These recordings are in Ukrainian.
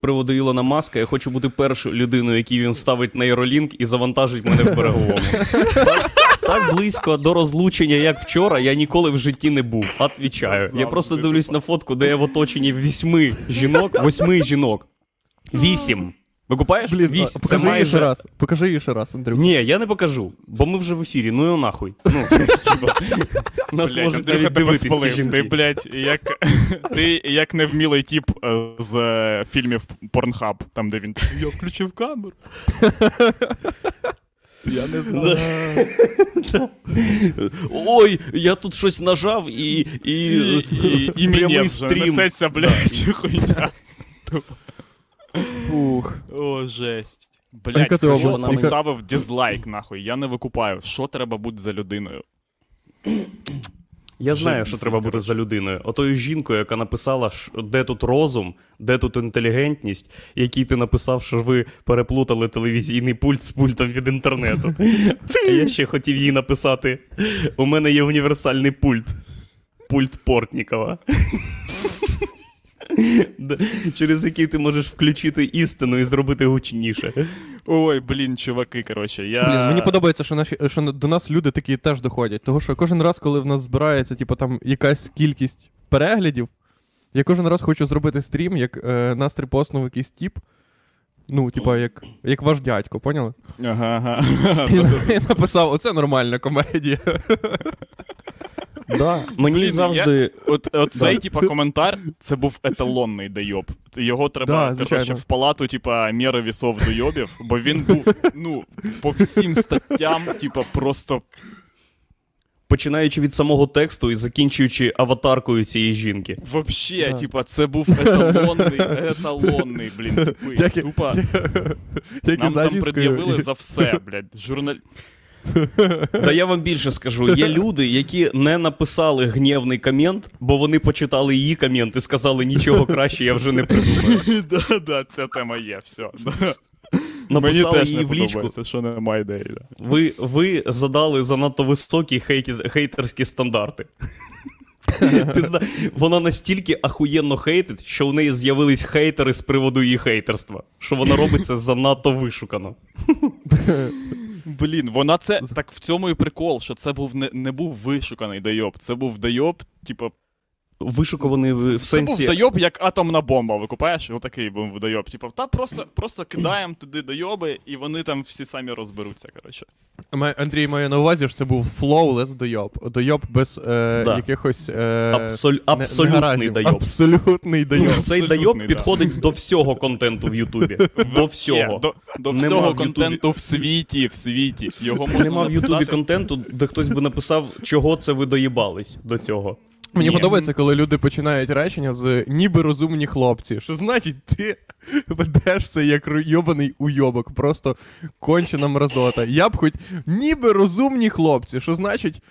приводу Ілона Маска, я хочу бути першою людиною, якій він ставить нейролінк і завантажить мене в Береговому. Так близько до розлучення, як вчора, я ніколи в житті не був. Отвічаю. Я просто дивлюсь на фотку, де я в оточенні восьми жінок. 8. Викупаєш? Блін, 8. Покажи її майже... ще раз. Покажи її ще раз, Андрюк. Ні, я не покажу, бо ми вже в ефірі. Ну його нахуй. Нас можуть навіть дивитися ці жінки. Ти, блядь, як невмілий тіп з фільмів Порнхаб, там, де він... Я включив камеру. Я не знаю. Ой, я тут щось нажав і прямий стрім. Несеться, блядь, хуйня. Фух. О, жесть. Блядь, хто поставив дизлайк, нахуй. Я не викупаю. Що треба бути за людиною? Я знаю, що треба бути за людиною. Отою жінкою, яка написала, де тут розум, де тут інтелігентність, який ти написав, що ви переплутали телевізійний пульт з пультом від інтернету. А я ще хотів їй написати, у мене є універсальний пульт. Пульт Портнікова. Через який ти можеш включити істину і зробити гучніше. Ой, блін, чуваки, коротше, я... Блін, мені подобається, що до нас люди такі теж доходять. Того, що кожен раз, коли в нас збирається, типу, там, якась кількість переглядів, я кожен раз хочу зробити стрім, як нас репостнув якийсь тіп. Ну, типа, як ваш дядько, поняли? Ага, ага. І написав, оце нормальна комедія. Да. Мені блін, завжди... Цей, типа, коментар, це був еталонний дойоб. Його треба, коротше, в палату, типа, міри вісов дойобів, бо він був, ну, по всім статтям, типа, просто... Починаючи від самого тексту і закінчуючи аватаркою цієї жінки. Вообще, да. Типа, це був еталонний, блін, тупий. Тупа, нам там пред'явили за все, блядь, Та я вам більше скажу, є люди, які не написали гнівний комент, бо вони почитали її комент і сказали, нічого краще я вже не придумаю. Да-да, ця тема є, все. Написали її в лічку. Що немає ідеї. Ви задали занадто високі хейтерські стандарти. Вона настільки ахуєнно хейтить, що в неї з'явились хейтери з приводу її хейтерства. Що вона робить це занадто вишукано. Блін, вона це... Так в цьому і прикол, що це був не був вишуканий дойоб. Це був дойоб, типа... Вишукуваний в сенсі... Це був дойоб, як атомна бомба, викупаєш? Отакий був дойоб. Типа, та просто кидаємо туди дойоби, і вони там всі самі розберуться, коротше. Андрій має на увазі, що це був flawless дойоб. Дойоб без якихось... Абсолютний дойоб. Абсолютний дойоб. Цей дойоб підходить до всього контенту в Ютубі. До всього. До всього контенту в світі. В світі. Його можна нема в Ютубі контенту, де хтось би написав, чого це ви доїбались до цього. Мені подобається, коли люди починають речення з «ніби розумні хлопці», що значить ти ведешся як йобаний уйобок, просто кончена мразота. Я б хоч «ніби розумні хлопці», що значить,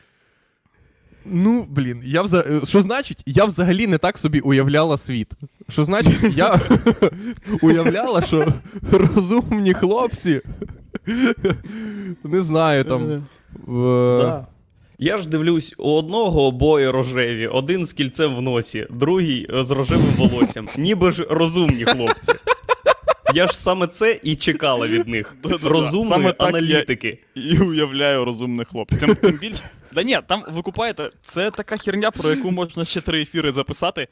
ну, блін, що значить, я взагалі не так собі уявляла світ. Що значить, я уявляла, що розумні хлопці, не знаю, там... Я ж дивлюсь, у одного обоє рожеві, один з кільцем в носі, другий з рожевим волоссям. Ніби ж розумні хлопці. Я ж саме це і чекала від них. Розумні аналітики. І уявляю розумних хлопців. Тим більше... Да ні, там, ви купаєте, це така херня, про яку можна ще 3 ефіри записати,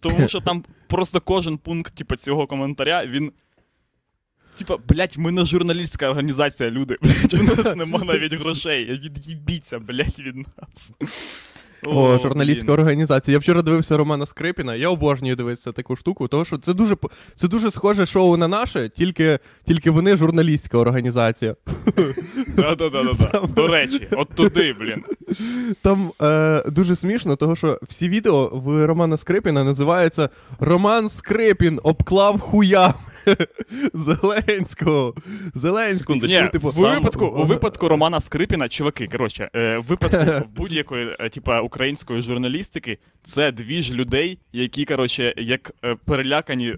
тому що там просто кожен пункт типу, цього коментаря, він... Типа, блядь, ми не журналістська організація, люди. Блядь, у нас нема навіть грошей. Від'їбіться, блядь, від нас. О, журналістська організація. Я вчора дивився Романа Скрипіна. Я обожнюю дивитися таку штуку, тому що це дуже схоже шоу на наше, тільки вони журналістська організація. Да-да-да-да. До речі, от туди, блін. Там дуже смішно, тому що всі відео в Романа Скрипіна називаються «Роман Скрипін обклав хуя». Зеленського. Ні, типу, у випадку Романа Скрипіна, чуваки, коротше, випадку будь-якої, типа, української журналістики, це дві ж людей, які, коротше, як перелякані,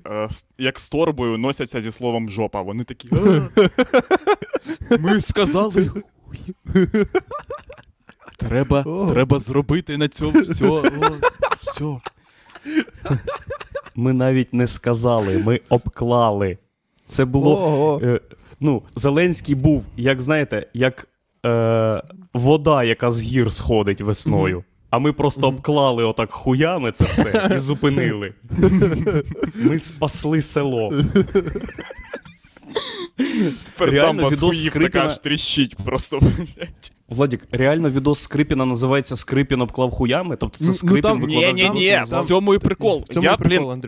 як з торбою носяться зі словом «жопа». Вони такі, ми сказали, треба зробити на цьому все. ми навіть не сказали, ми обклали. Це було... ну, Зеленський був, як, знаєте, як вода, яка з гір сходить весною. А ми просто обклали отак хуями це все і зупинили. Ми спасли село. Тепер реально там відос Скрипіна... аж тріщить просто, блядь. Владик, реально відос Скрипіна називається «Скрипін обклав хуями»? Тобто це Скрипін там... викладав... Ні-ні-ні, в цьому і прикол.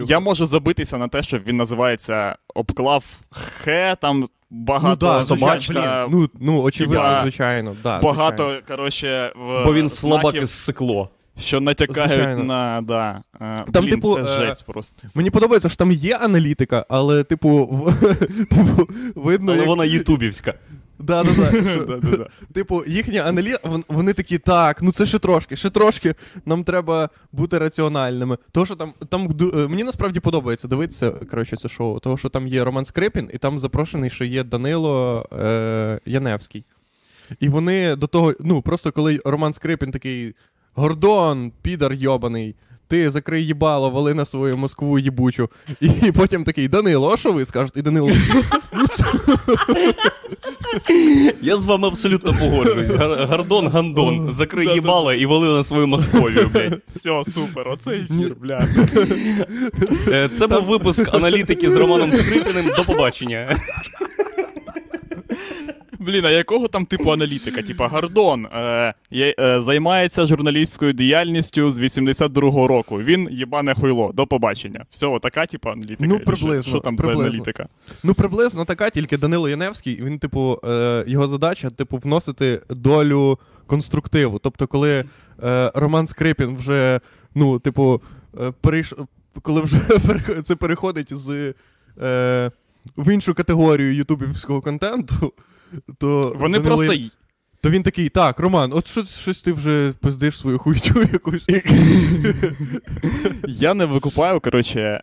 Я можу забитися на те, що він називається «Обклав хе», там багато собачка. Ну, очевидно, звичайно. Багато, коротше, в... Бо він слабак із сикло. Що натякають звичайно. На, да. Там, блін, типу, це жесть просто. Мені подобається, що там є аналітика, але, типу, видно... Але як... вона ютубівська. Да. Типу, їхні аналітики, вони такі, так, ну це ще трошки, нам треба бути раціональними. Того, що там мені насправді подобається дивитися, коротше, це шоу, того, що там є Роман Скрипін, і там запрошений, що є Данило Яневський. І вони до того, ну, просто коли Роман Скрипін такий... Гордон, підар йобаний, ти закрий їбало, вали на свою Москву їбучу. І потім такий, Данило, а що ви скажете? І Данило... Я з вами абсолютно погоджуюсь. Гордон, гандон, закрий їбало і вали на свою Московію, блядь. Все, супер, оце ефір, блядь. Це був випуск аналітики з Романом Скрипіним. До побачення. Блін, а якого там типу аналітика? Типа Гордон займається журналістською діяльністю з 82-го року. Він їбане хуйло. До побачення. Все, отака типа аналітика? Ну, приблизно. Що там приблизно. За аналітика? Ну, приблизно така, тільки Данило Яневський, він, типу, його задача, типу, вносити долю конструктиву. Тобто, коли Роман Скрипін вже, ну, типу, коли вже це переходить з в іншу категорію ютубівського контенту, то вони Данило... просто й. То він такий, так, Роман, от щось ти вже пиздиш свою хуйню якусь. Я не викупаю, коротше,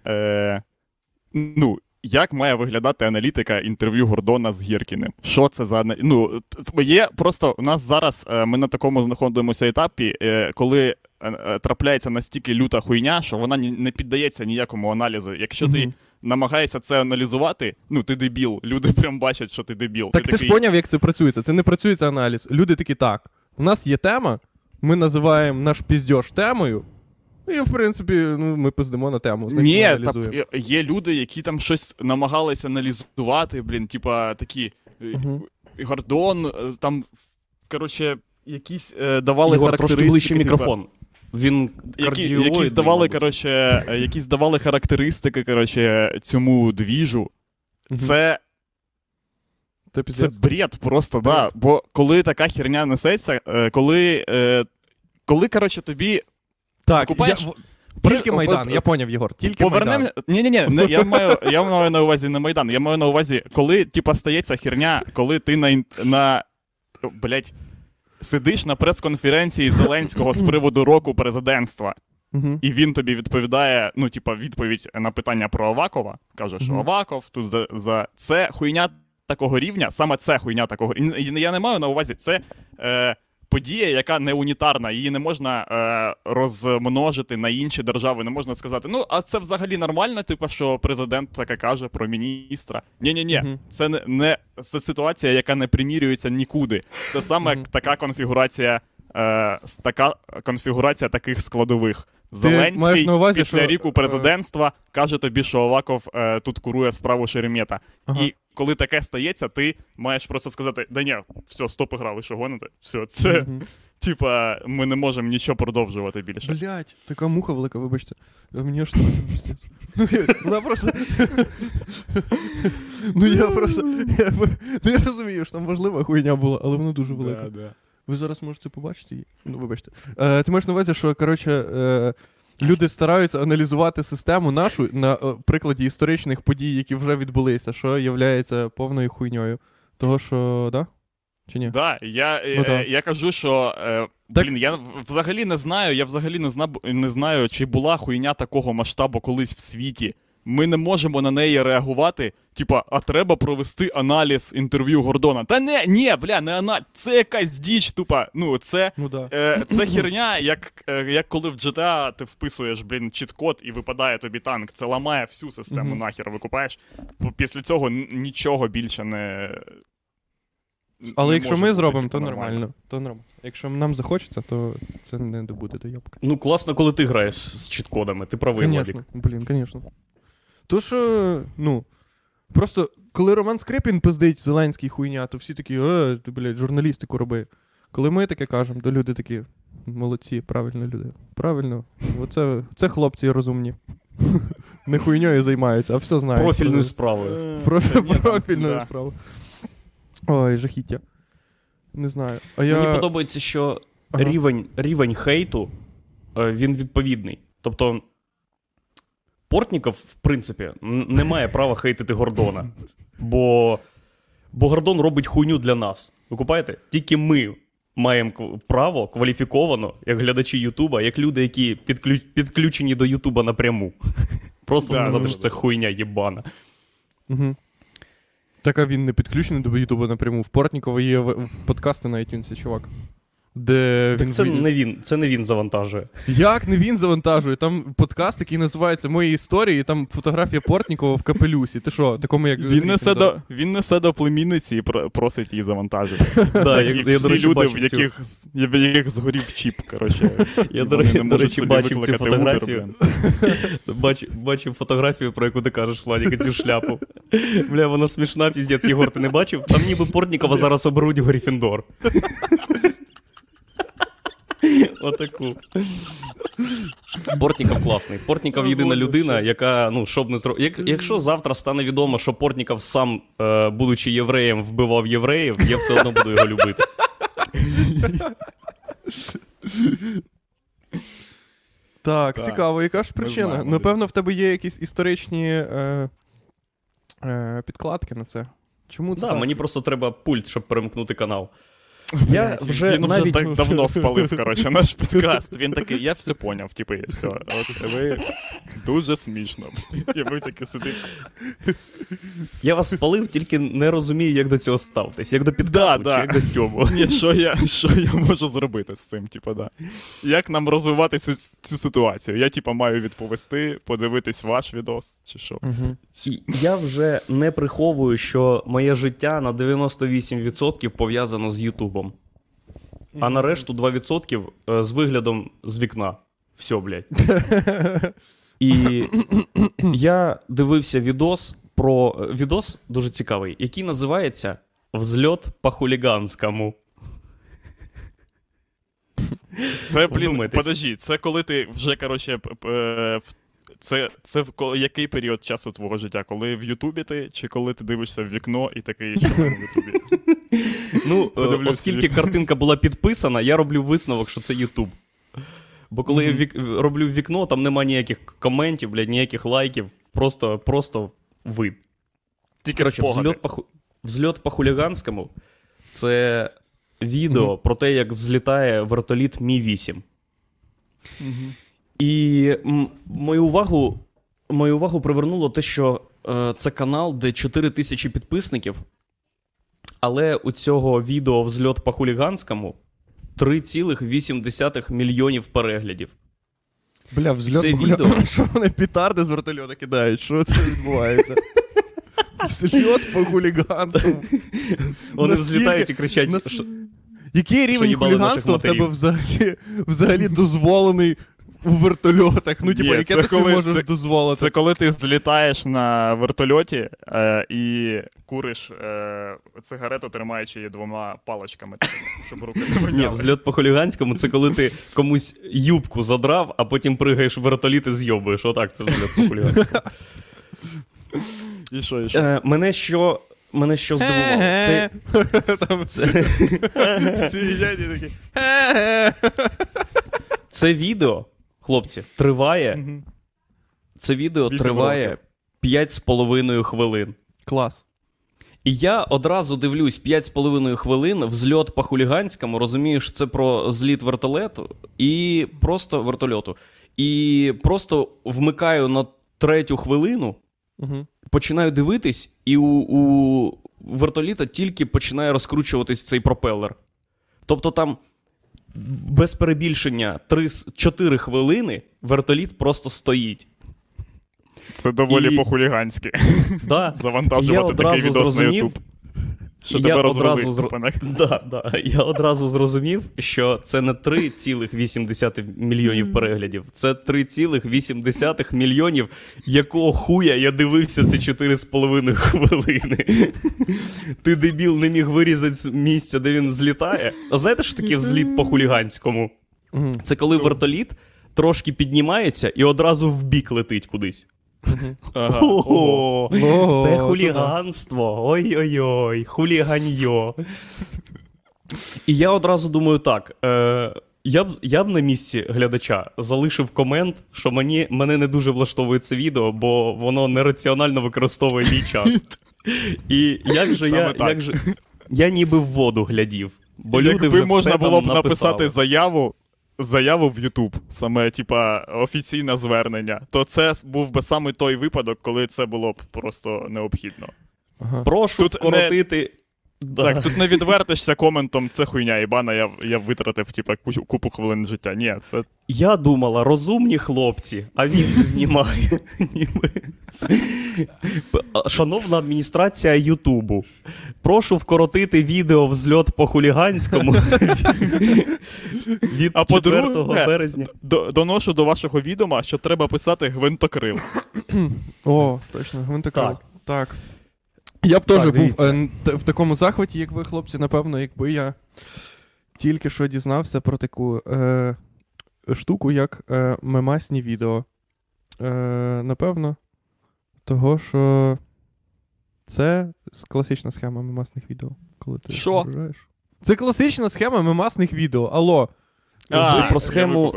ну, як має виглядати аналітика інтерв'ю Гордона з Гіркіним? Що це за... Ну, є просто, у нас зараз, ми на такому знаходимося етапі, коли трапляється настільки люта хуйня, що вона не піддається ніякому аналізу. Якщо ти намагається це аналізувати, ну, ти дебіл. Люди прям бачать, що ти дебіл. Так ти ж поняв, як це працюється. Це не працюється аналіз. Люди такі, так, у нас є тема, ми називаємо наш піздьош темою, і, в принципі, ну, ми пиздимо на тему. Значить, ні, аналізуємо. Та, є люди, які там щось намагалися аналізувати, блін, типа такі, Гордон, там, коротше, якісь давали Ігор, характеристики. Трошки ближче мікрофон. Типа, він кардіоїдний, якісь давали характеристики, коротше, цьому двіжу. Це бред просто, да. Бо коли така херня несеться, коли коротше, тобі так, купаєш... Тільки Майдан, я поняв, Єгор, тільки Майдан. Ні, я маю на увазі не Майдан, я маю на увазі, коли, типа, стається херня, коли ти на блять... Сидиш на прес-конференції Зеленського з приводу року президентства, і він тобі відповідає, ну, типа, відповідь на питання про Авакова. Каже, що Аваков тут за... Це хуйня такого рівня, саме це хуйня такого рівня. Я не маю на увазі, це подія, яка не унітарна, її не можна розмножити на інші держави, не можна сказати, ну, а це взагалі нормально, типу, що президент таке каже про міністра. Ні-ні-ні, це не це ситуація, яка не примірюється нікуди. Це саме така конфігурація таких складових. Зеленський увазі, після що... ріку президентства каже тобі, що Аваков тут курує справу Шеремета. Ага. І коли таке стається, ти маєш просто сказати, да ні, все, стоп ігра, ви що гоните? Все, це, типа, ми не можемо нічого продовжувати більше. Блять, така муха велика, вибачте. Мені аж трохи місяць. Я розумію, що там важлива хуйня була, але вона дуже велика. Да. Ви зараз можете побачити її. Ну, вибачте. Ти маєш на увазі, що, коротше, люди стараються аналізувати систему нашу на прикладі історичних подій, які вже відбулися, що являється повною хуйньою. Того, що, да? Чи ні? Да, я кажу, що, блін, я взагалі не знаю, чи була хуйня такого масштабу колись в світі. Ми не можемо на неї реагувати типа, а треба провести аналіз інтерв'ю Гордона. Та не аналіз, це якась діч, тупа, це херня, як коли в GTA ти вписуєш, чіт-код і випадає тобі танк. Це ламає всю систему, нахер, викупаєш. Після цього нічого більше не... Але якщо ми зробимо, то нормально. Якщо нам захочеться, то це не добуде до йобки. Ну, класно, коли ти граєш з чіткодами. Ти правий, Владик. Звісно. Тож, просто, коли Роман Скрипін пиздить Зеленський хуйня, то всі такі, ти, журналістику роби. Коли ми таке кажемо, то люди такі, молодці, правильно люди. Правильно. Це хлопці розумні. Не хуйньою займаються, а все знають. Профільною справою. Профільною справою. Ой, жахіття. Не знаю. Мені подобається, що рівень хейту, він відповідний. Тобто, Портніков, в принципі, не має права хейтити Гордона. Бо Гордон робить хуйню для нас. Ви купаєте? Тільки ми маємо право кваліфіковано, як глядачі Ютуба, як люди, які підключені до Ютуба напряму. Просто сказати, що це хуйня єбана. Угу. Так, а він не підключений до Ютуба напряму. В Портнікова є подкасти на iTunes, чувак. Так це не він завантажує. Як не він завантажує? Там подкаст, який називається «Мої історії», і там фотографія Портнікова в капелюсі. Ти що, такому як... Він несе до племінниці і просить її завантажити. Всі люди, в яких згорів чіп, коротше. Я, до речі, бачив цю фотографію. Бачив фотографію, про яку ти кажеш, Владик, цю шляпу. Бля, вона смішна, піздець. Єгор, ти не бачив? Там ніби Портнікова зараз оберуть Гриффіндор. Отаку. Портніков класний. Портніков єдина людина, яка, щоб не зробити. Якщо завтра стане відомо, що Портніков сам, будучи євреєм, вбивав євреїв, я все одно буду його любити. Так, цікаво, яка ж причина? Напевно, в тебе є якісь історичні підкладки на це. Чому це? Мені просто треба пульт, щоб перемкнути канал. Я вже навіть так давно спалив, коротше, наш подкаст. Він такий, я все поняв, типи, все. От ви дуже смішно. І ви таки сидите. Я вас спалив, тільки не розумію, як до цього ставитись. Як до підкату, чи як до стьому. Ні, що я можу зробити з цим, типа, да. Як нам розвивати цю ситуацію? Я, типа, маю відповісти, подивитись ваш відос, чи що? Я вже не приховую, що моє життя на 98% пов'язано з YouTube. А на решту 2% з виглядом з вікна. Все, блядь. І я дивився відос дуже цікавий, який називається «Взльот по-хуліганському». Це, подожди, це коли ти вже, короче, це в який період часу твого життя? Коли в Ютубі ти, чи коли ти дивишся в вікно і такий, що в Ютубі? Оскільки картинка була підписана, я роблю висновок, що це Ютуб. Бо коли я роблю в вікно, там нема ніяких коментів, блядь, ніяких лайків, просто вид. Тільки спогади. «Взльот по-хуліганському» — це відео про те, як взлітає вертоліт Мі-8. І мою увагу привернуло те, що це канал, де 4000 підписників. Але у цього відео «Взльот по-хуліганському» 3,8 мільйонів переглядів. Бля, «Взльот по-хуліганському», що вони петарди з вертольота кидають? Що це відбувається? «Взльот по-хуліганському». Вони взлітають і кричать, що... Який рівень хуліганства в тебе взагалі дозволений у вертольотах? Яке ти собі можеш дозволити? Це коли ти злітаєш на вертольоті і куриш цигарету, тримаючи її двома паличками, щоб руки не воняли. Ні, взльот по-хуліганському — це коли ти комусь юбку задрав, а потім пригаєш в вертоліт і зйобуєш. Отак це взльот по-хуліганському. І що, і що? Мене що здивувало? Це відео, хлопці, триває 5,5 хвилин. Клас. І я одразу дивлюсь 5,5 хвилин, «Взльот по-хуліганському», розумію, що це про зліт вертольоту і просто вмикаю на третю хвилину Угу. Починаю дивитись, і у вертоліта тільки починає розкручуватись цей пропелер. Тобто там без перебільшення 3-4 хвилини вертоліт просто стоїть. Це доволі по-хуліганськи. Да. Завантажувати такий відос на YouTube. Що тебе розвалить ступенек. Я одразу зрозумів, що це не 3,8 мільйонів переглядів. Це 3,8 мільйонів, якого хуя я дивився ці 4,5 хвилини. Ти, дебіл, не міг вирізати з місця, де він злітає. А знаєте, що таке взліт по-хуліганському? Це коли вертоліт трошки піднімається і одразу вбік летить кудись. Ага. Ого, це хуліганство. Ой-ой-ой, хуліганьо. І я одразу думаю так, я б на місці глядача залишив комент, що мене не дуже влаштовує це відео, бо воно нераціонально використовує мій час. І як же я ніби в воду глядів. Бо якби можна було б написати заяву в YouTube, саме, типа, офіційне звернення, то це був би саме той випадок, коли це було б просто необхідно. Ага. Прошу тут вкоротити... Так, тут не відвертишся коментом, це хуйня, ібана, я витратив, типа, купу хвилин життя. Ні, це... Я думала, розумні хлопці, а він знімає. Шановна адміністрація Ютубу, прошу вкоротити відео «Взльот по-хуліганському» від 4 березня. Доношу до вашого відома, що треба писати «Гвинтокрил». О, точно, «Гвинтокрил». Так. Я б теж був в такому захваті, як ви, хлопці, напевно, якби я тільки що дізнався про таку штуку, як мемасні відео. Напевно, того, що це класична схема мемасних відео. Коли ти вражаєш. Це класична схема мемасних відео. Алло.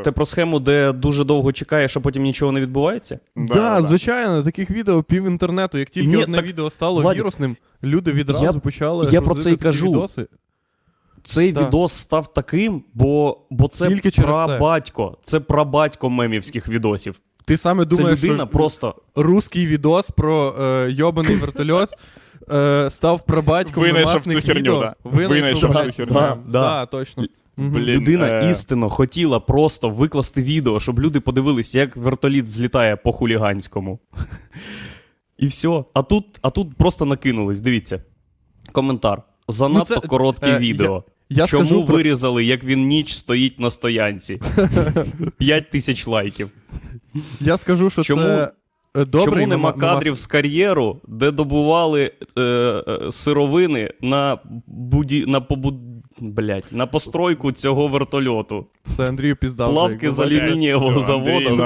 Ти про схему, де дуже довго чекаєш, а потім нічого не відбувається? Так, звичайно, таких відео пів інтернету. Як тільки одне відео стало вірусним, люди відразу почали розвити такі відоси. Цей відос став таким, бо це прабатько. Це прабатько мемівських відосів. Ти саме думаєш, що русський відос про йобаний вертольот став прабатьком мемасних відео. Винайшов цю херню. Так, точно. Людина істинно хотіла просто викласти відео, щоб люди подивилися, як вертоліт злітає по-хуліганському. І все. А тут просто накинулись. Дивіться. Коментар. Занадто коротке відео. Чому вирізали, як він ніч стоїть на стоянці? 5 тисяч лайків. Я скажу, що це... Чому нема кадрів з кар'єру, де добували сировини на постройку цього вертольоту? Це Андрію піздав. Плавки з алюмінієвого заводу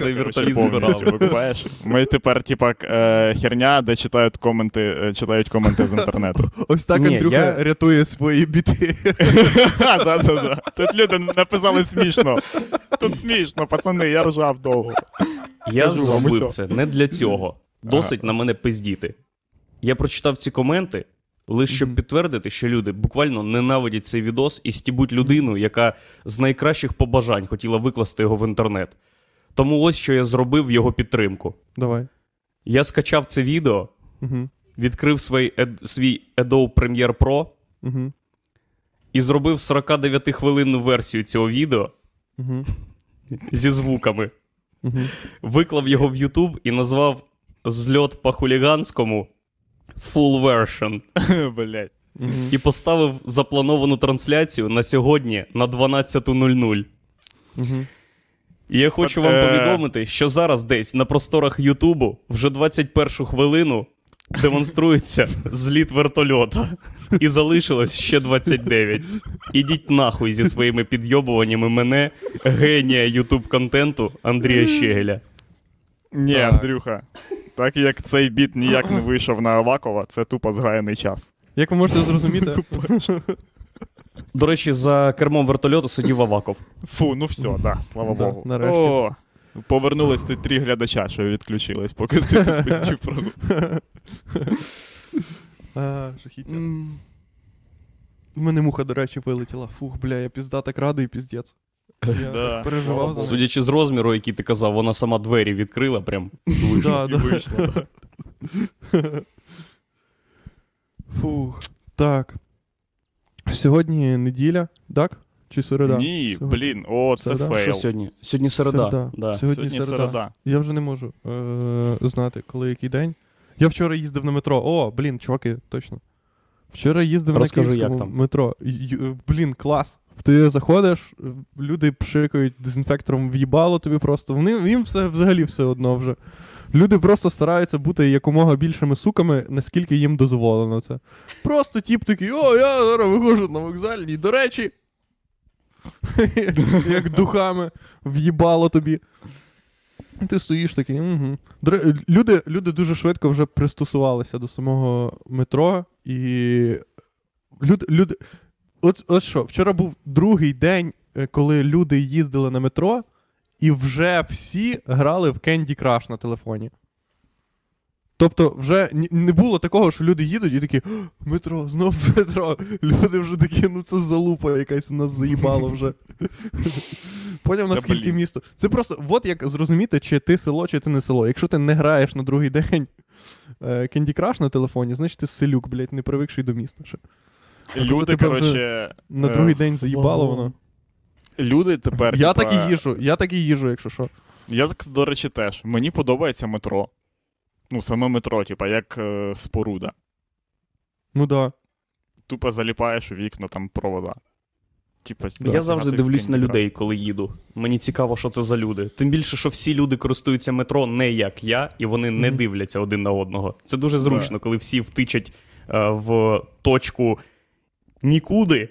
цей вертоліт збирали. Ми тепер, типа, херня, де читають коменти з інтернету. Ось так Андрюха рятує свої біти. Тут люди написали смішно. Тут смішно, пацани, я ржав довго. Я зробив це не для цього. Досить на мене пиздіти. Я прочитав ці коменти, лише щоб підтвердити, що люди буквально ненавидять цей відос і стібуть людину, яка з найкращих побажань хотіла викласти його в інтернет. Тому ось, що я зробив в його підтримку. Давай. Я скачав це відео, відкрив свій Adobe Premiere Pro і зробив 49-хвилинну версію цього відео зі звуками. Виклав його в YouTube і назвав «Взльот по-хуліганському» full version. Блять. І поставив заплановану трансляцію на сьогодні на 12:00. І я хочу вам повідомити, що зараз десь на просторах Ютубу вже 21 хвилину демонструється зліт вертольота. І залишилось ще 29. Ідіть нахуй зі своїми підйобуваннями мене, генія ютуб-контенту Андрія Щегеля. Ні, Андрюха, так як цей біт ніяк не вийшов на Авакова, це тупо згаяний час. Як ви можете зрозуміти? До речі, за кермом вертольоту сидів Аваков. Фу, ну все, да, слава Богу. Нарешті. О, повернулись ти 3 глядача, що відключились, поки ти тут пиздів про... Жахіття. У мене муха, до речі, вилетіла. Фух, бля, я пізда так радий, піздець. Я переживав за неї. Судячи з розміру, який ти казав, вона сама двері відкрила прям і вийшла. Фух. Так. Сьогодні неділя, так? Чи середа? Ні, середа. Блін, о, це середа? Фейл. Що сьогодні? Сьогодні середа. Да. Сьогодні середа. Я вже не можу знати, коли який день. Я вчора їздив на метро. О, блін, чуваки, точно. Вчора їздив на Київському метро. Блін, клас. Ти заходиш, люди пшикають дезінфектором в їбало тобі просто. Їм все, взагалі все одно вже. Люди просто стараються бути якомога більшими суками, наскільки їм дозволено це. Просто тіп такий, о, я зараз виходжу на вокзальній, до речі, як духами в'їбало тобі. Ти стоїш такий, угу. Люди дуже швидко вже пристосувалися до самого метро. І люди... От що, вчора був другий день, коли люди їздили на метро, і вже всі грали в Candy Crush на телефоні. Тобто вже не було такого, що люди їдуть і такі, метро, знов метро. Люди вже такі, ну це залупа якась у нас заїбало вже. Поняв, наскільки місто. Це просто, от як зрозуміти, чи ти село, чи ти не село. Якщо ти не граєш на другий день Candy Crush на телефоні, значить ти селюк, блядь, не привикший до міста ще. Люди, коротше... На другий день заїбало воно. Люди тепер... Я так і їжу, якщо що. Я, до речі, теж. Мені подобається метро. Ну, саме метро, типа, як споруда. Ну, да. Тупо заліпаєш у вікна, там провода. Типа, да. Я завжди дивлюсь на людей, коли їду. Мені цікаво, що це за люди. Тим більше, що всі люди користуються метро не як я, і вони не дивляться один на одного. Це дуже зручно, коли всі втичать в точку... Нікуди.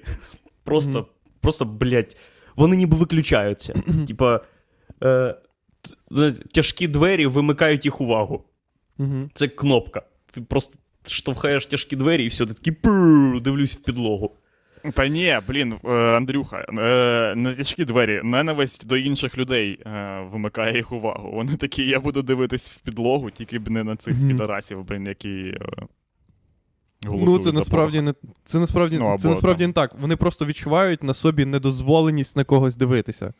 Просто, блядь, вони ніби виключаються. Типа, тяжкі двері вимикають їх увагу. Це кнопка. Ти просто штовхаєш тяжкі двері і все, ти такий, дивлюсь в підлогу. Та ні, блін, Андрюха, не тяжкі двері, ненависть до інших людей вимикає їх увагу. Вони такі, я буду дивитись в підлогу, тільки б не на цих підарасів, блін, які... Ну, це насправді не так. Вони просто відчувають на собі недозволеність на когось дивитися.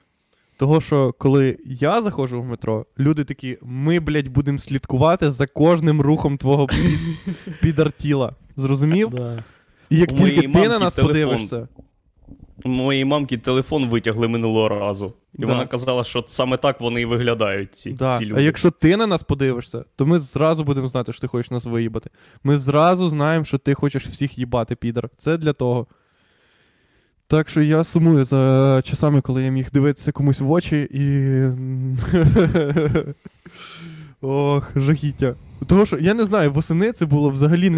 Того, що коли я заходжу в метро, люди такі, ми, блядь, будемо слідкувати за кожним рухом твого підартіла. Зрозумів? Да. І як тільки ти на нас подивишся... У моєї мамки телефон витягли минулого разу. І вона казала, що саме так вони і виглядають, ці люди. А якщо ти на нас подивишся, то ми зразу будемо знати, що ти хочеш нас виїбати. Ми зразу знаємо, що ти хочеш всіх їбати, підар. Це для того. Так що я сумую за часами, коли я міг дивитися комусь в очі і... Ох, жахіття. Того, що, я не знаю, восени це було взагалі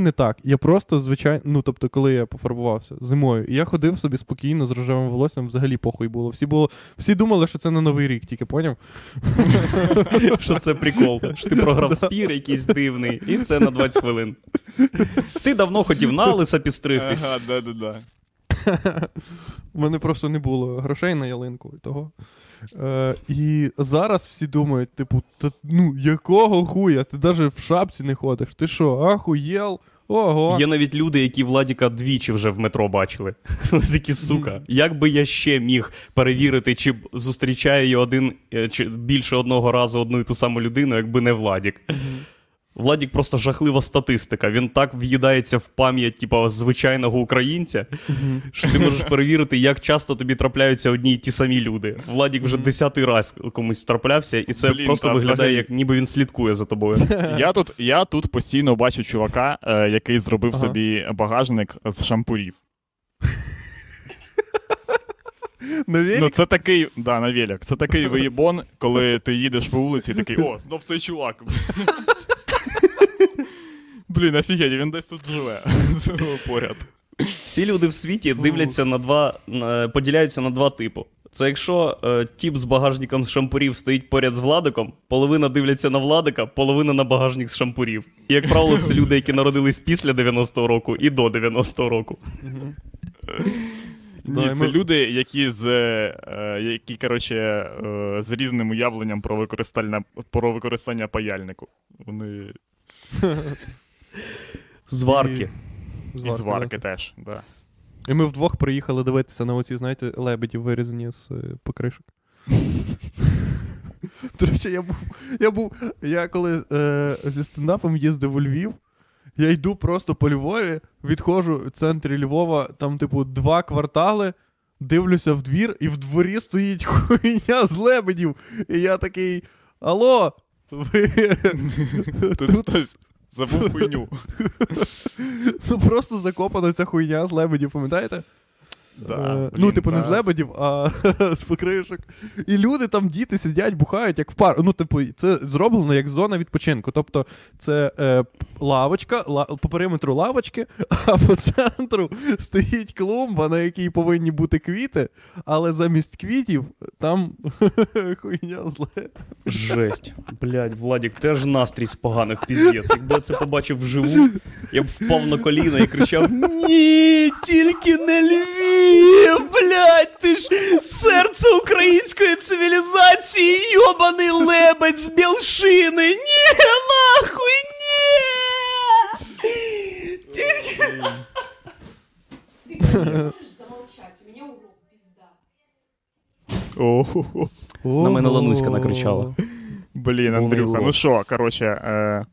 не так. Я просто, звичайно, ну, тобто, коли я пофарбувався зимою, і я ходив собі спокійно з рожевим волоссям, взагалі похуй було. Всі думали, що це на Новий рік, тільки, поняв? Що це прикол, що ти програв спір якийсь дивний, і це на 20 хвилин. Ти давно хотів на лиса підстригтись. Ага, да-да-да. У мене просто не було грошей на ялинку і того. І зараз всі думають, типу, ну, якого хуя? Ти навіть в шапці не ходиш. Ти що, ахуєл? Ого. Є навіть люди, які Владіка двічі вже в метро бачили. Такі, сука, як би я ще міг перевірити, чи зустрічаю один, чи більше одного разу одну і ту саму людину, якби не Владік. Владік просто жахлива статистика. Він так в'їдається в пам'ять, типу, звичайного українця, що ти можеш перевірити, як часто тобі трапляються одні й ті самі люди. Владік вже 10-й раз комусь втраплявся, і це просто виглядає, як ніби він слідкує за тобою. Я тут постійно бачу чувака, який зробив собі багажник з шампурів. Ну, це такий, да, на велик. Це такий виєбон, коли ти їдеш по вулиці і такий, о, знов цей чувак. Блін, офігеть, він десь тут живе. Поряд. Всі люди в світі дивляться поділяються на два типи. Це якщо тіп з багажником з шампурів стоїть поряд з Владиком, половина дивляться на Владика, половина на багажник з шампурів. І, як правило, це люди, які народились після 90-го року і до 90-го року. Ні, це люди, які з різним уявленням про використання паяльнику. Вони... Зварки теж, так. Да. І ми вдвох приїхали дивитися на оці, знаєте, лебеді, вирізані з покришок. До речі, я коли зі стендапом їздив у Львів, я йду просто по Львові, відходжу в центрі Львова, там, типу, 2 квартали, дивлюся в двір, і в дворі стоїть хуйня з лебедів. І я такий: алло, ви... Тут хтось забув хуйню. Ну, просто закопана ця хуйня з лебедів, пам'ятаєте? Да, ну, типу, не з лебедів, а з покришок. І люди там, діти, сидять, бухають, як в парку. Ну, типу, це зроблено як зона відпочинку. Тобто, це лавочка, по периметру лавочки, а по центру стоїть клумба, на якій повинні бути квіти, але замість квітів там хуйня зле. Жесть. Блядь, Владик, теж настрій з поганих, піздець. Якби я це побачив вживу, я б впав на коліна і кричав: ні, тільки не Львів! Блядь, ти ж серце української цивілізації, йобаний лебедь з Білшини. Ні, нахуй, ні! Тільки... Ти не можеш замовчати, у мене урок пізда. На мене Ланузька накричала. Блін, Андрюха, ну що, короче...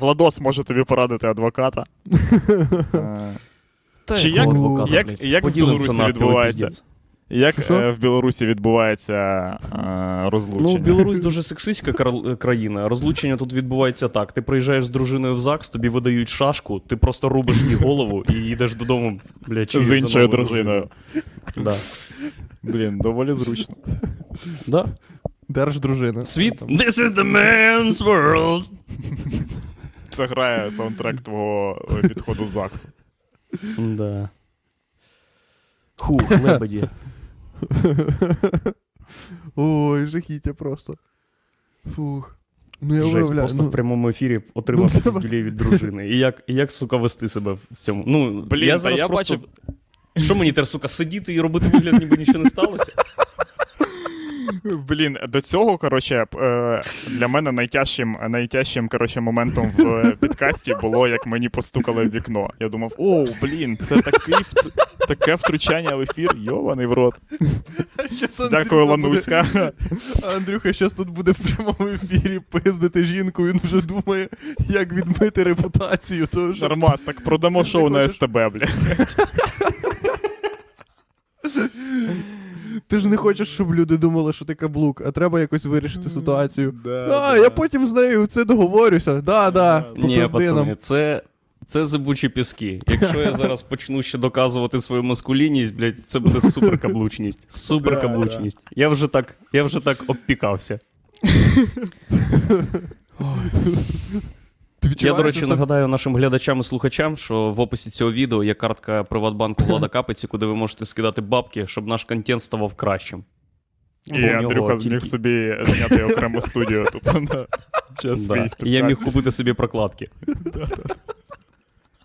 Владос може тобі порадити адвоката. Чи як в Білорусі відбувається? Як в Білорусі відбувається розлучення? Ну, Білорусь дуже сексистська країна. Розлучення тут відбувається так. Ти приїжджаєш з дружиною в ЗАГС, тобі видають шашку, ти просто рубиш їй голову і йдеш додому, блядь, чи з іншою дружиною. Да. Блін, доволі зручно. Да. Держдружина. Світ. This is the man's world. Це грає саундтрек твого підходу з ЗАГСу. Да. Хух, лебеді. Ой, жахіття просто. Фух. Ну, я жесть, просто в прямому ефірі отримав піздюлей від дружини. І як, сука, вести себе в цьому? Ну, блін, я зараз просто... Бачив... Що мені тепер, сука, сидіти і робити вигляд, ніби нічого не сталося? Блін, до цього, короче, для мене найтяжчим короче, моментом в підкасті було, як мені постукали в вікно. Я думав: оу, блін, це таке втручання в ефір, йований в рот. Дякую, Ланузька. Андрюха щас тут буде в прямому ефірі пиздити жінку, він вже думає, як відмити репутацію. Тож... Нормас, так продамо шоу на СТБ, блядь. Ти ж не хочеш, щоб люди думали, що ти каблук, а треба якось вирішити ситуацію. Я потім з нею це договорюся. Ні, пацани, це зубучі піски. Якщо я зараз почну ще доказувати свою маскулінність, блядь, це буде суперкаблучність. Суперкаблучність. Я вже так обпікався. Я, до речі, нагадаю нашим глядачам і слухачам, що в описі цього відео є картка ПриватБанку Влада Капиці, куди ви можете скидати бабки, щоб наш контент ставав кращим. І Андрюха зміг собі зняти окрему студію. Я міг купити собі прокладки.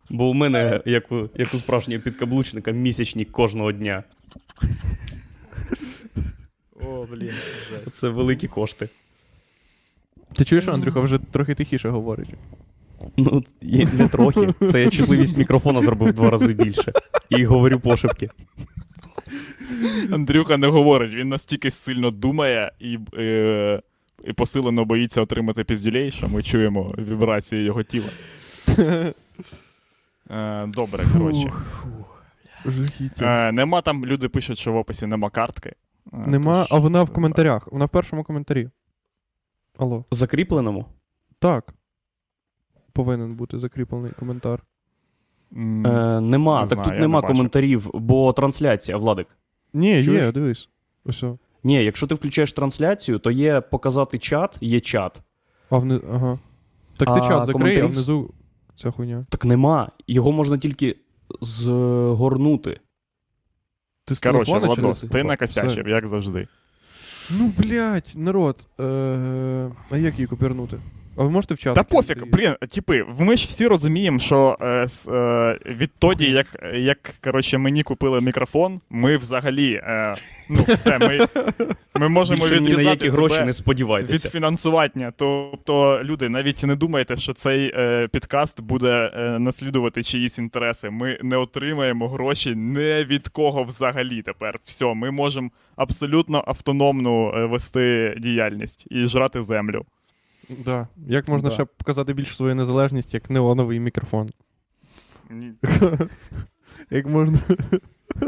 Бо у мене, як у справжнього підкаблучника, місячні кожного дня. О, блін. Це великі кошти. Ти чуєш, Андрюха вже трохи тихіше говорить? Ну, не трохи. Це я чутливість мікрофона зробив в 2 рази більше. І говорю пошепки. Андрюха не говорить. Він настільки сильно думає і посилено боїться отримати піздюлей, що ми чуємо вібрації його тіла. Добре, коротше. Нема там, люди пишуть, що в описі нема картки. Нема, а вона в коментарях. Вона в першому коментарі. Алло. Закріпленому? Так. Повинен бути закріплений коментар. Нема. Не так знаю, тут нема коментарів, бо трансляція, Владик. Ні, чуєш? Є, дивись. Усе. Ні, якщо ти включаєш трансляцію, то є показати чат, є чат. Ага. Так ти чат закрий, а внизу ця хуйня. Так нема. Його можна тільки згорнути. Ти з телефона, короче, Владос, ти накосячив, як завжди. Ну, блядь, народ, а як її копірнути? А ви можете вчасно? Та пофіг, блін, типи, ми ж всі розуміємо, що відтоді, як коротше, мені купили мікрофон, ми взагалі, ну все, ми можемо відрізати себе від фінансування. Тобто, люди, навіть не думайте, що цей підкаст буде наслідувати чиїсь інтереси. Ми не отримаємо гроші не від кого взагалі тепер. Все, ми можемо абсолютно автономно вести діяльність і жрати землю. Да. Як можна ще показати більше свою незалежність, як неоновий мікрофон? Як можна...